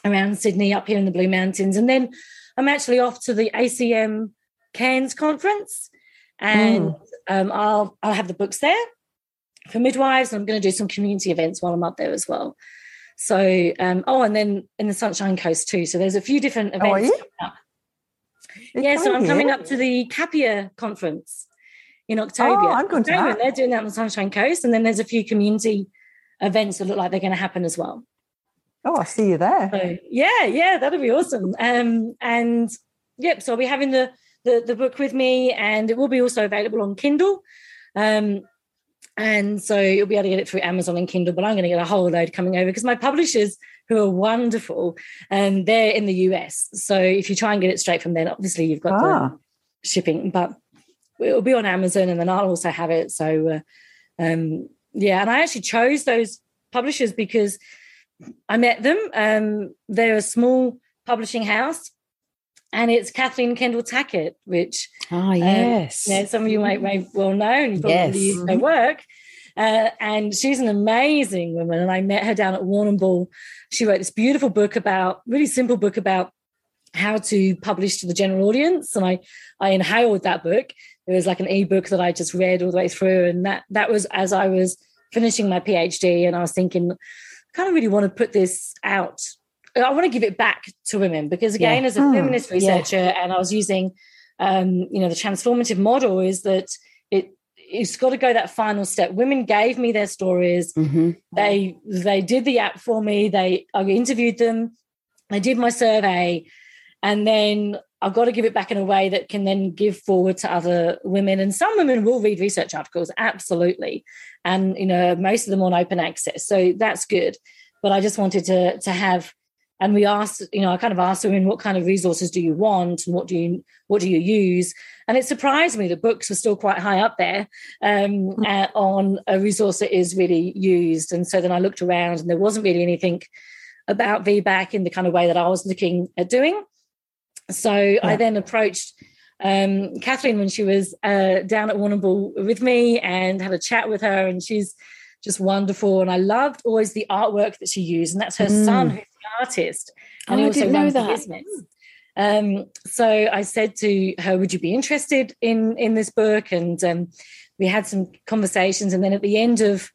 around Sydney, up here in the Blue Mountains. And then I'm actually off to the A C M Cairns conference, and mm. um, I'll I'll have the books there for midwives, and I'm going to do some community events while I'm up there as well. So, um, oh, and then in the Sunshine Coast too. So there's a few different events oh, coming up. It's yeah, so I'm coming up to the Capia conference in October. Oh, I'm going to October, that. They're doing that on the Sunshine Coast, and then there's a few community events that look like they're going to happen as well. Oh, I see you there. So, yeah, yeah, that'll be awesome. Um, and, yep, so I'll be having the, the, the book with me, and it will be also available on Kindle. Um And so you'll be able to get it through Amazon and Kindle, but I'm going to get a whole load coming over, because my publishers, who are wonderful, um, they're in the U S. So if you try and get it straight from them, obviously you've got ah. the shipping, but it'll be on Amazon, and then I'll also have it. So, uh, um, yeah, and I actually chose those publishers because I met them. Um, they're a small publishing house, and it's Kathleen Kendall Tackett, which ah, yes. um, you know, some of you might may well know, and probably use her work. Uh, and she's an amazing woman, and I met her down at Warrnambool. She wrote this beautiful book about, really simple book about how to publish to the general audience, and I, I inhaled that book. It was like an e-book that I just read all the way through, and that, that was as I was finishing my PhD, and I was thinking, I kind of really want to put this out. I want to give it back to women, because, again, yeah. as a hmm. feminist researcher, yeah. and I was using, um, you know, the transformative model is that it, it's got to go that final step. Women gave me their stories. Mm-hmm. They they did the app for me. They I interviewed them. I did my survey. And then I've got to give it back in a way that can then give forward to other women. And some women will read research articles, absolutely. And, you know, most of them on open access. So that's good. But I just wanted to to have... And we asked, you know, I kind of asked women, what kind of resources do you want, and what do you what do you use? And it surprised me that books were still quite high up there um, mm-hmm. uh, on a resource that is really used. And so then I looked around, and there wasn't really anything about V BAC in the kind of way that I was looking at doing. So yeah. I then approached um, Kathleen when she was uh, down at Warrnambool with me, and had a chat with her, and she's just wonderful. And I loved always the artwork that she used, and that's her mm. son who artist, and oh, he also runs the business. Um, so I said to her, would you be interested in, in this book? And um, we had some conversations. And then at the end of,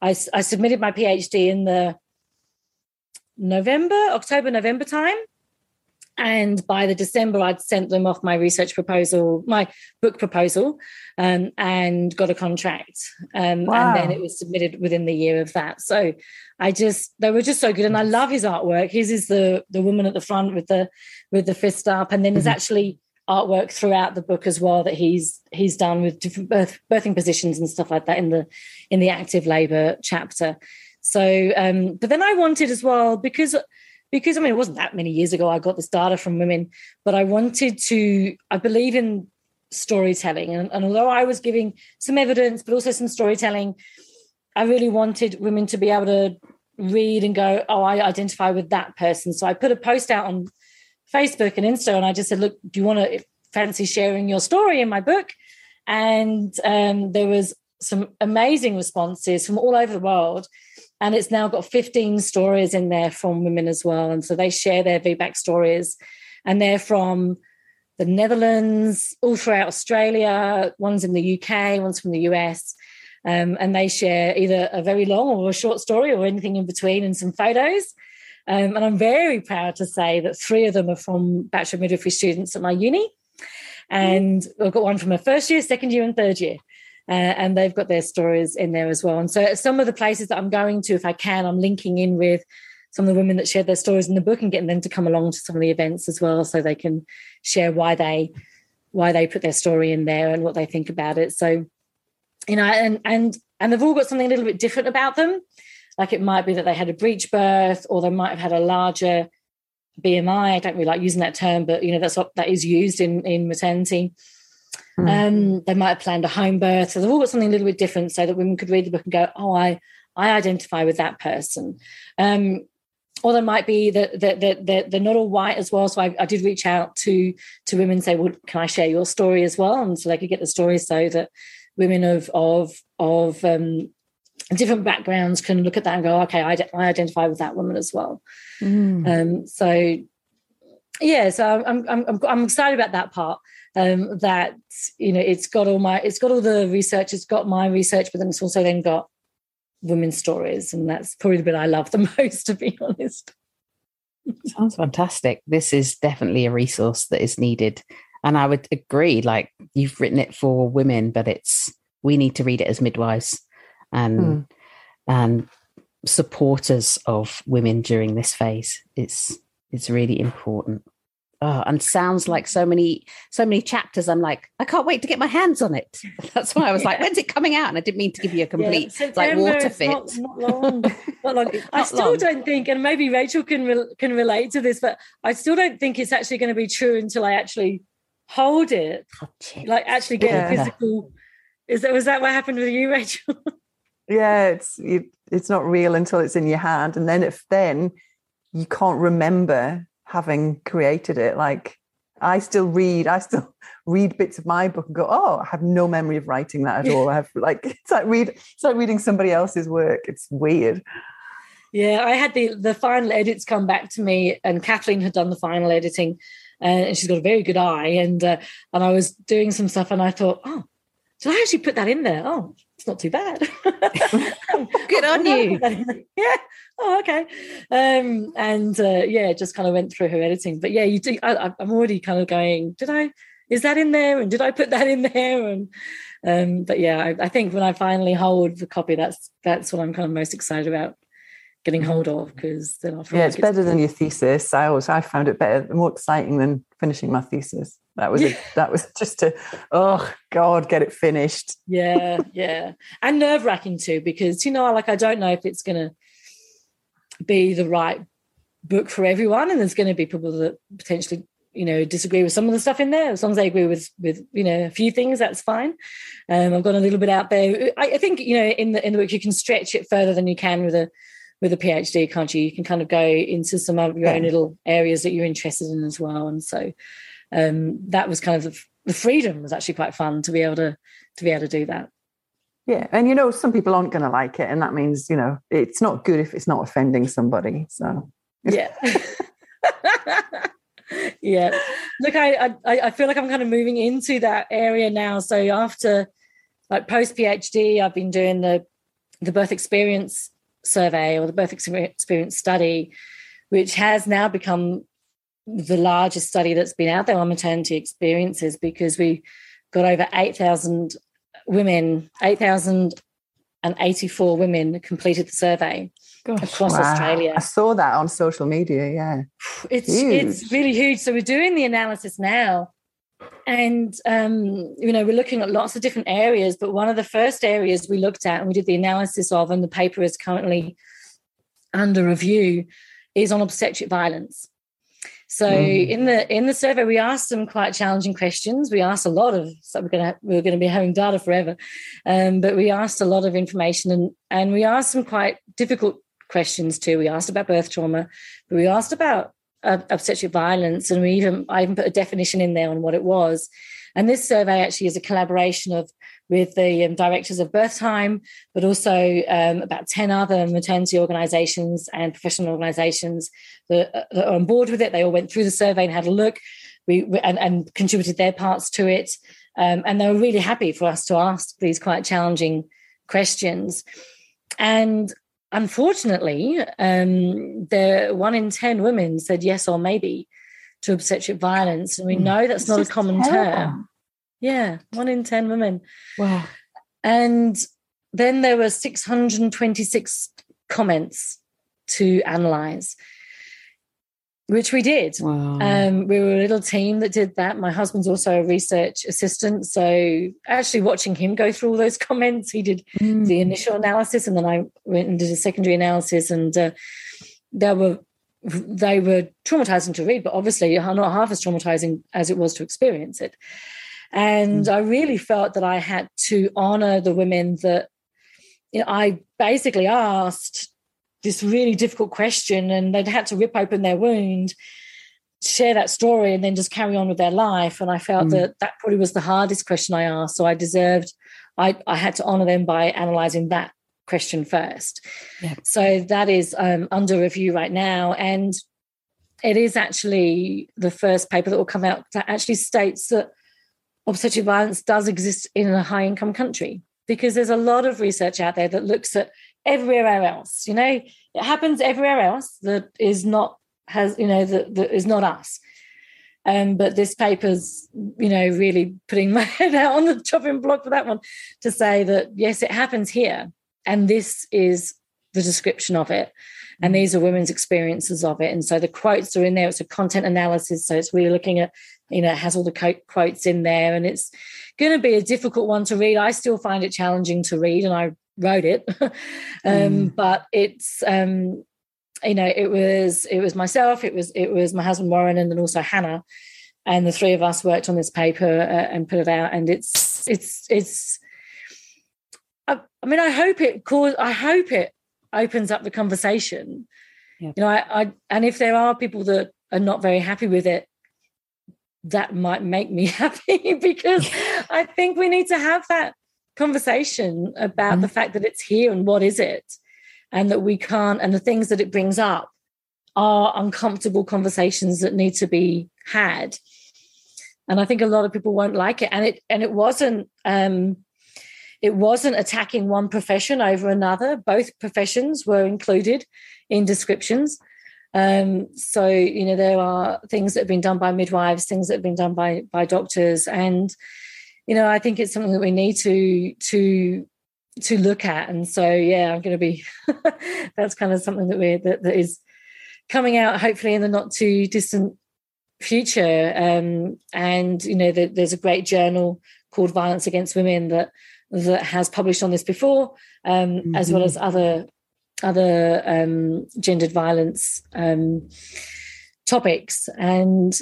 I, I submitted my PhD in the November, October, November time. And by the December, I'd sent them off my research proposal, my book proposal, um, and got a contract. Um, wow. And then it was submitted within the year of that. So I just, they were just so good. And I love his artwork. His is the the woman at the front with the with the fist up. And then there's actually artwork throughout the book as well that he's he's done with different birth, birthing positions and stuff like that in the in the active labour chapter. So, um, but then I wanted as well, because... Because, I mean, it wasn't that many years ago I got this data from women, but I wanted to, I believe in storytelling. And, and although I was giving some evidence, but also some storytelling, I really wanted women to be able to read and go, oh, I identify with that person. So I put a post out on Facebook and Insta, and I just said, look, do you want to fancy sharing your story in my book? And um, there was some amazing responses from all over the world. And it's now got fifteen stories in there from women as well. And so they share their V BAC stories. And they're from the Netherlands, all throughout Australia, one's in the U K, one's from the U S. Um, and they share either a very long or a short story or anything in between and some photos. Um, and I'm very proud to say that three of them are from Bachelor of Midwifery students at my uni. And mm. I've got one from her first year, second year and third year. Uh, and they've got their stories in there as well. And so some of the places that I'm going to, if I can, I'm linking in with some of the women that shared their stories in the book and getting them to come along to some of the events as well so they can share why they why they put their story in there and what they think about it. So, you know, and and and they've all got something a little bit different about them. Like it might be that they had a breech birth or they might have had a larger B M I. I don't really like using that term, but, you know, that's what that is used in, in maternity. Mm. Um, they might have planned a home birth. So they've all got something a little bit different so that women could read the book and go, oh, I, I identify with that person. Um, or there might be that the, the, the, they're not all white as well. So I, I did reach out to to women and say, well, can I share your story as well? And so they could get the story so that women of of of um, different backgrounds can look at that and go, okay, I, I identify with that woman as well. Mm. Um, so, yeah, so I'm I'm I'm, I'm excited about that part. Um, that, you know, it's got all my, it's got all the research, it's got my research, but then it's also then got women's stories. And that's probably the bit I love the most, to be honest. Sounds fantastic. This is definitely a resource that is needed. And I would agree, like you've written it for women, but it's, we need to read it as midwives and, mm. and supporters of women during this phase. It's, it's really important. Oh, and sounds like so many, so many chapters. I'm like, I can't wait to get my hands on it. That's why I was yeah. like, when's it coming out? And I didn't mean to give you a complete yeah, like water fit. Not, not long. Not long. not I still long. don't think, and maybe Rachel can re- can relate to this, but I still don't think it's actually going to be true until I actually hold it, oh, like actually get yeah. a physical. Is that was that what happened with you, Rachel? yeah, it's you, it's not real until it's in your hand, and then if then you can't remember having created it. Like I still read, I still read bits of my book and go, oh, I have no memory of writing that at all. I have like, it's like read, it's like reading somebody else's work. It's weird. Yeah. I had the, the final edits come back to me and Kathleen had done the final editing uh, and she's got a very good eye. And, uh, and I was doing some stuff and I thought, oh, did I actually put that in there? Oh, it's not too bad. Good on you. Yeah. Oh, okay. Um, and uh, yeah, just kind of went through her editing. But yeah, you do. I, I'm already kind of going, did I? Is that in there? And did I put that in there? And um, but yeah, I, I think when I finally hold the copy, that's that's what I'm kind of most excited about getting hold of, because then I'll feel yeah, like it's, it's better than your thesis. I always I found it better, more exciting than finishing my thesis. That was a, that was just a, oh, God, get it finished. Yeah, yeah. And nerve-wracking too, because, you know, like I don't know if it's going to be the right book for everyone, and there's going to be people that potentially, you know, disagree with some of the stuff in there. As long as they agree with, with you know, a few things, that's fine. Um, I've gone a little bit out there. I, I think, you know, in the in the book you can stretch it further than you can with a with a PhD, can't you? You can kind of go into some of your yeah. own little areas that you're interested in as well. And so... Um, that was kind of the, the freedom was actually quite fun to be able to to be able to do that. Yeah, and you know, some people aren't going to like it, and that means, you know, it's not good if it's not offending somebody. So yeah, Yeah. Look, I, I I feel like I'm kind of moving into that area now. So after, like, post-PhD, I've been doing the the birth experience survey, or the birth experience study, which has now become the largest study that's been out there on maternity experiences, because we got over eight thousand women, eight thousand eighty-four women completed the survey. Gosh, across wow. Australia. I saw that on social media, yeah. It's huge. It's really huge. So we're doing the analysis now, and, um, you know, we're looking at lots of different areas, but one of the first areas we looked at and we did the analysis of, and the paper is currently under review, is on obstetric violence. So mm. in the in the survey, we asked some quite challenging questions. We asked a lot of, so we're going to we're going to be having data forever, um, but we asked a lot of information, and and we asked some quite difficult questions too. We asked about birth trauma, but we asked about uh, obstetric violence, and we even I even put a definition in there on what it was. And this survey actually is a collaboration of with the um, directors of Birthtime, but also um, about ten other maternity organisations and professional organisations that, uh, that are on board with it. They all went through the survey and had a look, we, we and, and contributed their parts to it. Um, and they were really happy for us to ask these quite challenging questions. And unfortunately, um, the one in ten women said yes or maybe to obstetric violence, and we know that's not a common term. Yeah, one in ten women. Wow. And then there were six hundred twenty-six comments to analyse, which we did. Wow. Um, we were a little team that did that. My husband's also a research assistant, so actually watching him go through all those comments, he did mm. the initial analysis, and then I went and did a secondary analysis, and uh, there were they were traumatising to read, but obviously not half as traumatising as it was to experience it. And I really felt that I had to honour the women that, you know, I basically asked this really difficult question, and they'd had to rip open their wound, share that story, and then just carry on with their life. And I felt mm. that that probably was the hardest question I asked. So I deserved, I, I had to honour them by analysing that question first. Yeah. So that is um, under review right now. And it is actually the first paper that will come out that actually states that obstetric violence does exist in a high-income country, because there's a lot of research out there that looks at everywhere else. You know, it happens everywhere else that is not has you know that, that is not us. Um, but this paper's you know really putting my head out on the chopping block for that one, to say that yes, it happens here, and this is the description of it, and these are women's experiences of it. And so the quotes are in there. It's a content analysis, so it's really looking at, you know, it has all the co- quotes in there, and it's going to be a difficult one to read. I still find it challenging to read, and I wrote it. um, mm. But it's, um, you know, it was it was myself, it was it was my husband Warren, and then also Hannah, and the three of us worked on this paper uh, and put it out. And it's it's it's. I, I mean, I hope it cause. I hope it opens up the conversation. Yeah. You know, I, I and if there are people that are not very happy with it, that might make me happy, because I think we need to have that conversation about mm-hmm. the fact that it's here, and what is it, and that we can't, and the things that it brings up are uncomfortable conversations that need to be had. And I think a lot of people won't like it. And it and it wasn't um, it wasn't attacking one profession over another. Both professions were included in descriptions. Um, so, you know, there are things that have been done by midwives, things that have been done by by doctors. And, you know, I think it's something that we need to to to look at. And so, yeah, I'm going to be – that's kind of something that we're that, that is coming out hopefully in the not-too-distant future. Um, and, you know, the, there's a great journal called Violence Against Women that that has published on this before, um, mm-hmm. as well as other – other um, gendered violence um, topics. And,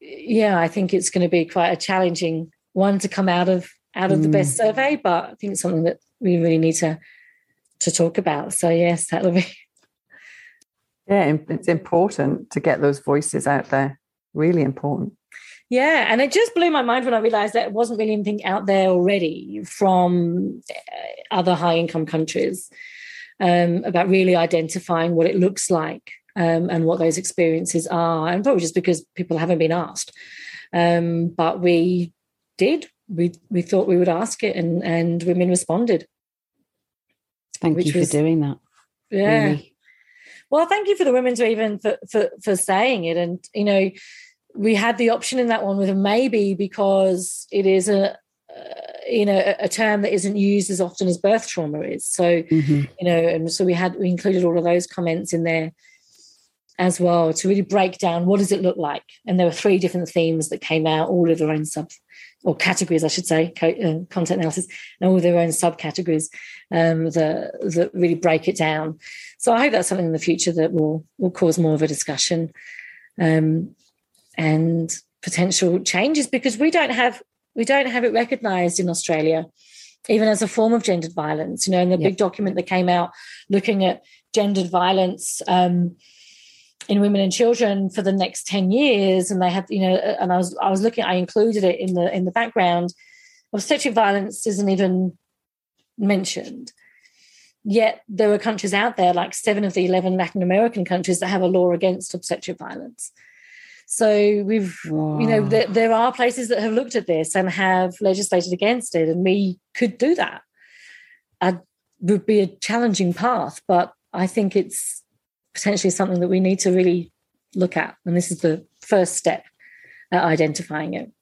yeah, I think it's going to be quite a challenging one to come out of out of mm. the BEST survey, but I think it's something that we really need to to talk about. So, yes, that'll be... Yeah, it's important to get those voices out there, really important. Yeah, and it just blew my mind when I realised that it wasn't really anything out there already from other high-income countries. Um, about really identifying what it looks like um, and what those experiences are. And probably just because people haven't been asked. Um, but we did. We we thought we would ask it, and, and women responded. Thank you for was, doing that. Yeah. Really. Well, thank you for the women to even for, for, for saying it. And, you know, we had the option in that one with a maybe, because it is a, uh, you know, a, a term that isn't used as often as birth trauma is. So, mm-hmm. you know, and so we had, we included all of those comments in there as well to really break down what does it look like. And there were three different themes that came out, all of their own sub, or categories, I should say, content analysis, and all their own subcategories um, that, that really break it down. So I hope that's something in the future that will will cause more of a discussion um, and potential changes, because we don't have we don't have it recognised in Australia, even as a form of gendered violence. You know, in the yeah. big document that came out looking at gendered violence um, in women and children for the next ten years, and they had, you know, and I was I was looking, I included it in the in the background. Well, sexual violence isn't even mentioned. Yet there are countries out there, like seven of the eleven Latin American countries, that have a law against obstetric violence. So we've, wow. you know, there, there are places that have looked at this and have legislated against it, and we could do that. It would be a challenging path, but I think it's potentially something that we need to really look at, and this is the first step at identifying it.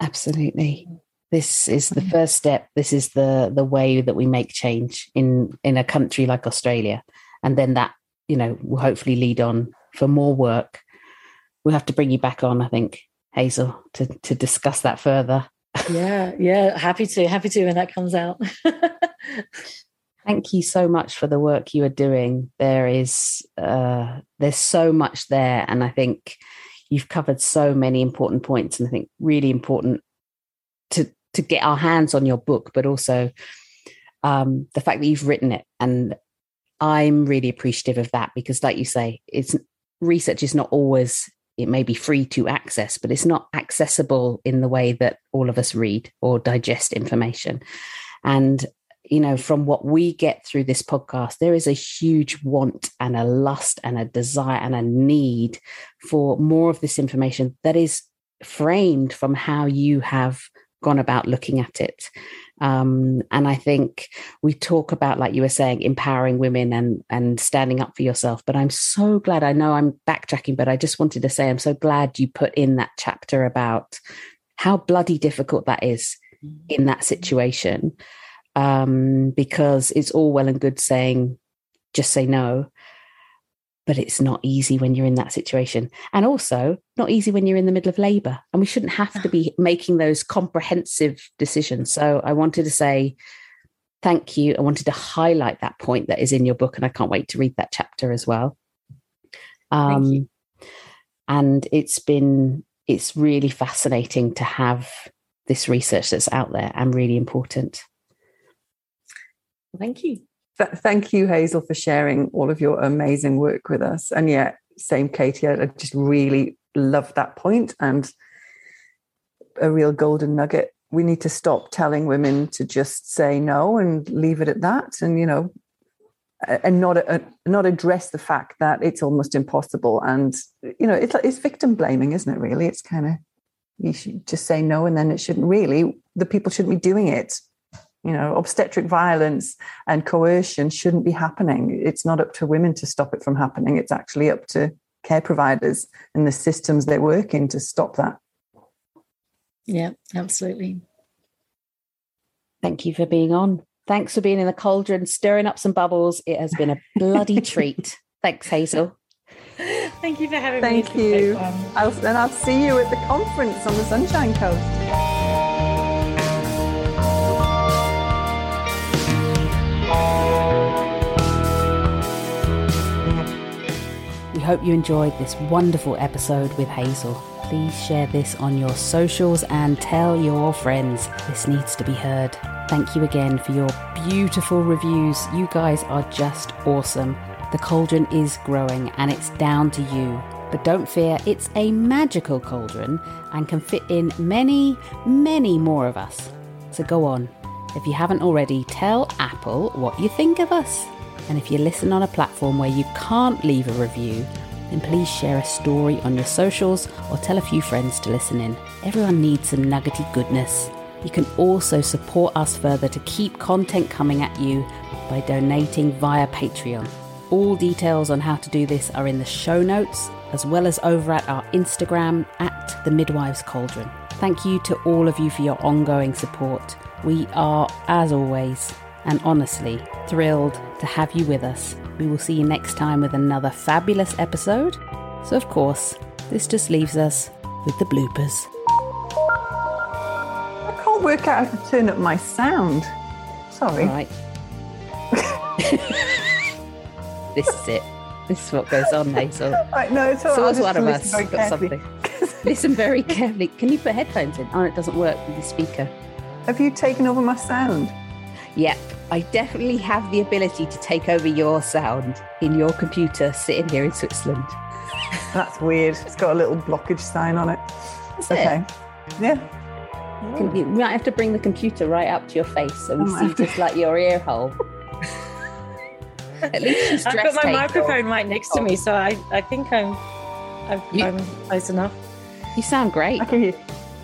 Absolutely. This is the first step. This is the the way that we make change in, in a country like Australia. And then that, you know, will hopefully lead on for more work. We'll have to bring you back on, I think, Hazel, to, to discuss that further. Yeah, yeah, happy to, happy to when that comes out. Thank you so much for the work you are doing. There is, uh, there's so much there, and I think you've covered so many important points, and I think really important to to get our hands on your book, but also um, the fact that you've written it. And I'm really appreciative of that, because like you say, it's research is not always, it may be free to access, but it's not accessible in the way that all of us read or digest information. And, you know, from what we get through this podcast, there is a huge want and a lust and a desire and a need for more of this information that is framed from how you have gone about looking at it. Um, and I think we talk about, like you were saying, empowering women and, and standing up for yourself. But I'm so glad, I know I'm backtracking, but I just wanted to say I'm so glad you put in that chapter about how bloody difficult that is in that situation, um, because it's all well and good saying, just say no. But it's not easy when you're in that situation, and also not easy when you're in the middle of labour, and we shouldn't have to be making those comprehensive decisions. So I wanted to say thank you. I wanted to highlight that point that is in your book, and I can't wait to read that chapter as well. Um, thank you. And it's been, it's really fascinating to have this research that's out there and really important. Thank you. Thank you, Hazel, for sharing all of your amazing work with us. And yeah, same, Katie. I just really love that point, and a real golden nugget. We need to stop telling women to just say no and leave it at that, and, you know, and not uh, not address the fact that it's almost impossible. And, you know, it's it's victim blaming, isn't it? Really, it's kind of, you should just say no, and then it shouldn't really. The people shouldn't be doing it. You know, obstetric violence and coercion shouldn't be happening. It's not up to women to stop it from happening. It's actually up to care providers and the systems they work in to stop that. Yeah, absolutely. Thank you for being on. Thanks for being in the cauldron, stirring up some bubbles. It has been a bloody treat. Thanks, Hazel. Thank you for having Thank me. Thank you. I'll, and I'll see you at the conference on the Sunshine Coast. We hope you enjoyed this wonderful episode with Hazel. Please share this on your socials and tell your friends. This needs to be heard. Thank you again for your beautiful reviews. You guys are just awesome. The cauldron is growing, and it's down to you. But don't fear, it's a magical cauldron and can fit in many, many more of us. So go on. If you haven't already, tell Apple what you think of us. And if you listen on a platform where you can't leave a review, then please share a story on your socials or tell a few friends to listen in. Everyone needs some nuggety goodness. You can also support us further to keep content coming at you by donating via Patreon. All details on how to do this are in the show notes, as well as over at our Instagram at The Midwives' Cauldron. Thank you to all of you for your ongoing support. We are, as always, and honestly, thrilled to have you with us. We will see you next time with another fabulous episode. So, of course, this just leaves us with the bloopers. I can't work out how to turn up my sound. Sorry. All right. This is it. This is what goes on, Hazel. Right, no, it's all so right. One of us got carefully. Something. Listen very carefully. Can you put headphones in? Oh, it doesn't work with the speaker. Have you taken over my sound? Yep, I definitely have the ability to take over your sound in your computer sitting here in Switzerland. That's weird. It's got a little blockage sign on it. Is okay. It? Yeah. Ooh. We might have to bring the computer right up to your face so we oh, see just like your ear hole. At least she's dressed. I've got my microphone right next to me, so I, I think I'm, I'm, you, I'm close enough. You sound great. I can hear.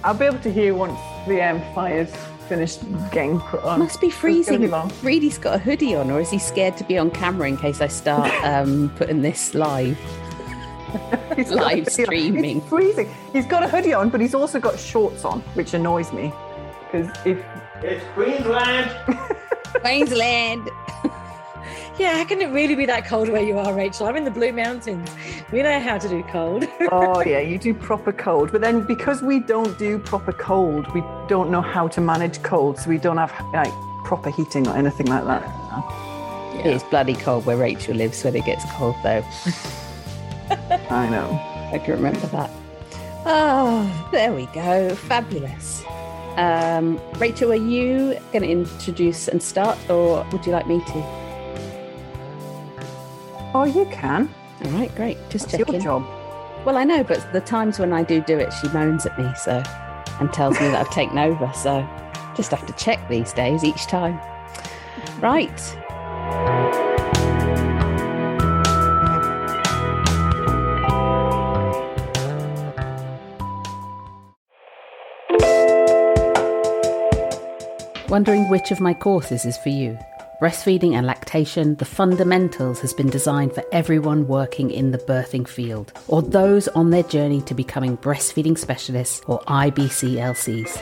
I'll be able to hear once the amplifier's finished getting put on. Must be freezing. Be Reedy's got a hoodie on, or is he scared to be on camera in case I start um, putting this live? Live streaming. It's freezing. He's got a hoodie on, but he's also got shorts on, which annoys me. Because if... It's Queensland! Queensland! Yeah, how can it really be that cold where you are, Rachel? I'm in the Blue Mountains. We know how to do cold. Oh, yeah, you do proper cold. But then because we don't do proper cold, we don't know how to manage cold, so we don't have like proper heating or anything like that. Yeah. It's bloody cold where Rachel lives when it gets cold, though. I know. I can remember that. Oh, there we go. Fabulous. Um, Rachel, are you going to introduce and start, or would you like me to? Oh, you can. All right, great. Just check in. It's your job. Well, I know, but the times when I do do it, she moans at me so, and tells me that I've taken over. So just have to check these days each time. Right. Wondering which of my courses is for you? Breastfeeding and Lactation, The Fundamentals has been designed for everyone working in the birthing field, or those on their journey to becoming breastfeeding specialists or I B C L Cs.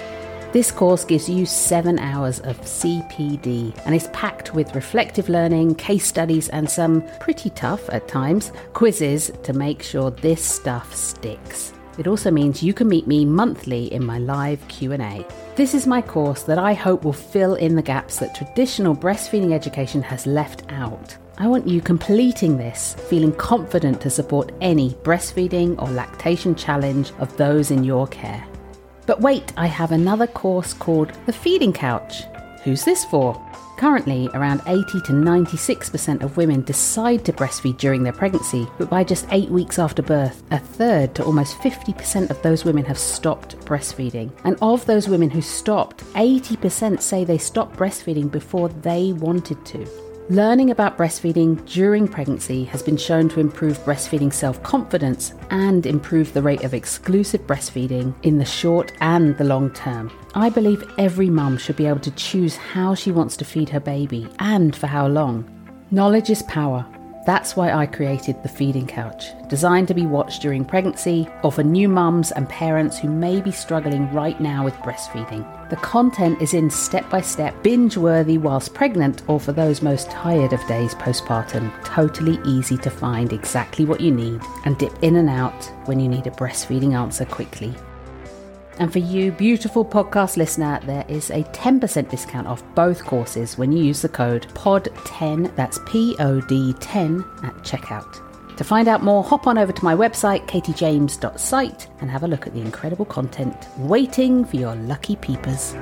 This course gives you seven hours of C P D and is packed with reflective learning, case studies, and some pretty tough, at times, quizzes to make sure this stuff sticks. It also means you can meet me monthly in my live Q and A. This is my course that I hope will fill in the gaps that traditional breastfeeding education has left out. I want you completing this, feeling confident to support any breastfeeding or lactation challenge of those in your care. But wait, I have another course called The Feeding Couch. Who's this for? Currently, around eighty to ninety-six percent of women decide to breastfeed during their pregnancy, but by just eight weeks after birth, a third to almost fifty percent of those women have stopped breastfeeding. And of those women who stopped, eighty percent say they stopped breastfeeding before they wanted to. Learning about breastfeeding during pregnancy has been shown to improve breastfeeding self-confidence and improve the rate of exclusive breastfeeding in the short and the long term. I believe every mum should be able to choose how she wants to feed her baby and for how long. Knowledge is power. That's why I created The Feeding Couch, designed to be watched during pregnancy or for new mums and parents who may be struggling right now with breastfeeding. The content is in step-by-step, binge-worthy whilst pregnant, or for those most tired of days postpartum, totally easy to find exactly what you need and dip in and out when you need a breastfeeding answer quickly. And for you, beautiful podcast listener, there is a ten percent discount off both courses when you use the code P O D ten, that's P O D ten, at checkout. To find out more, hop on over to my website, katie james dot site, and have a look at the incredible content waiting for your lucky peepers.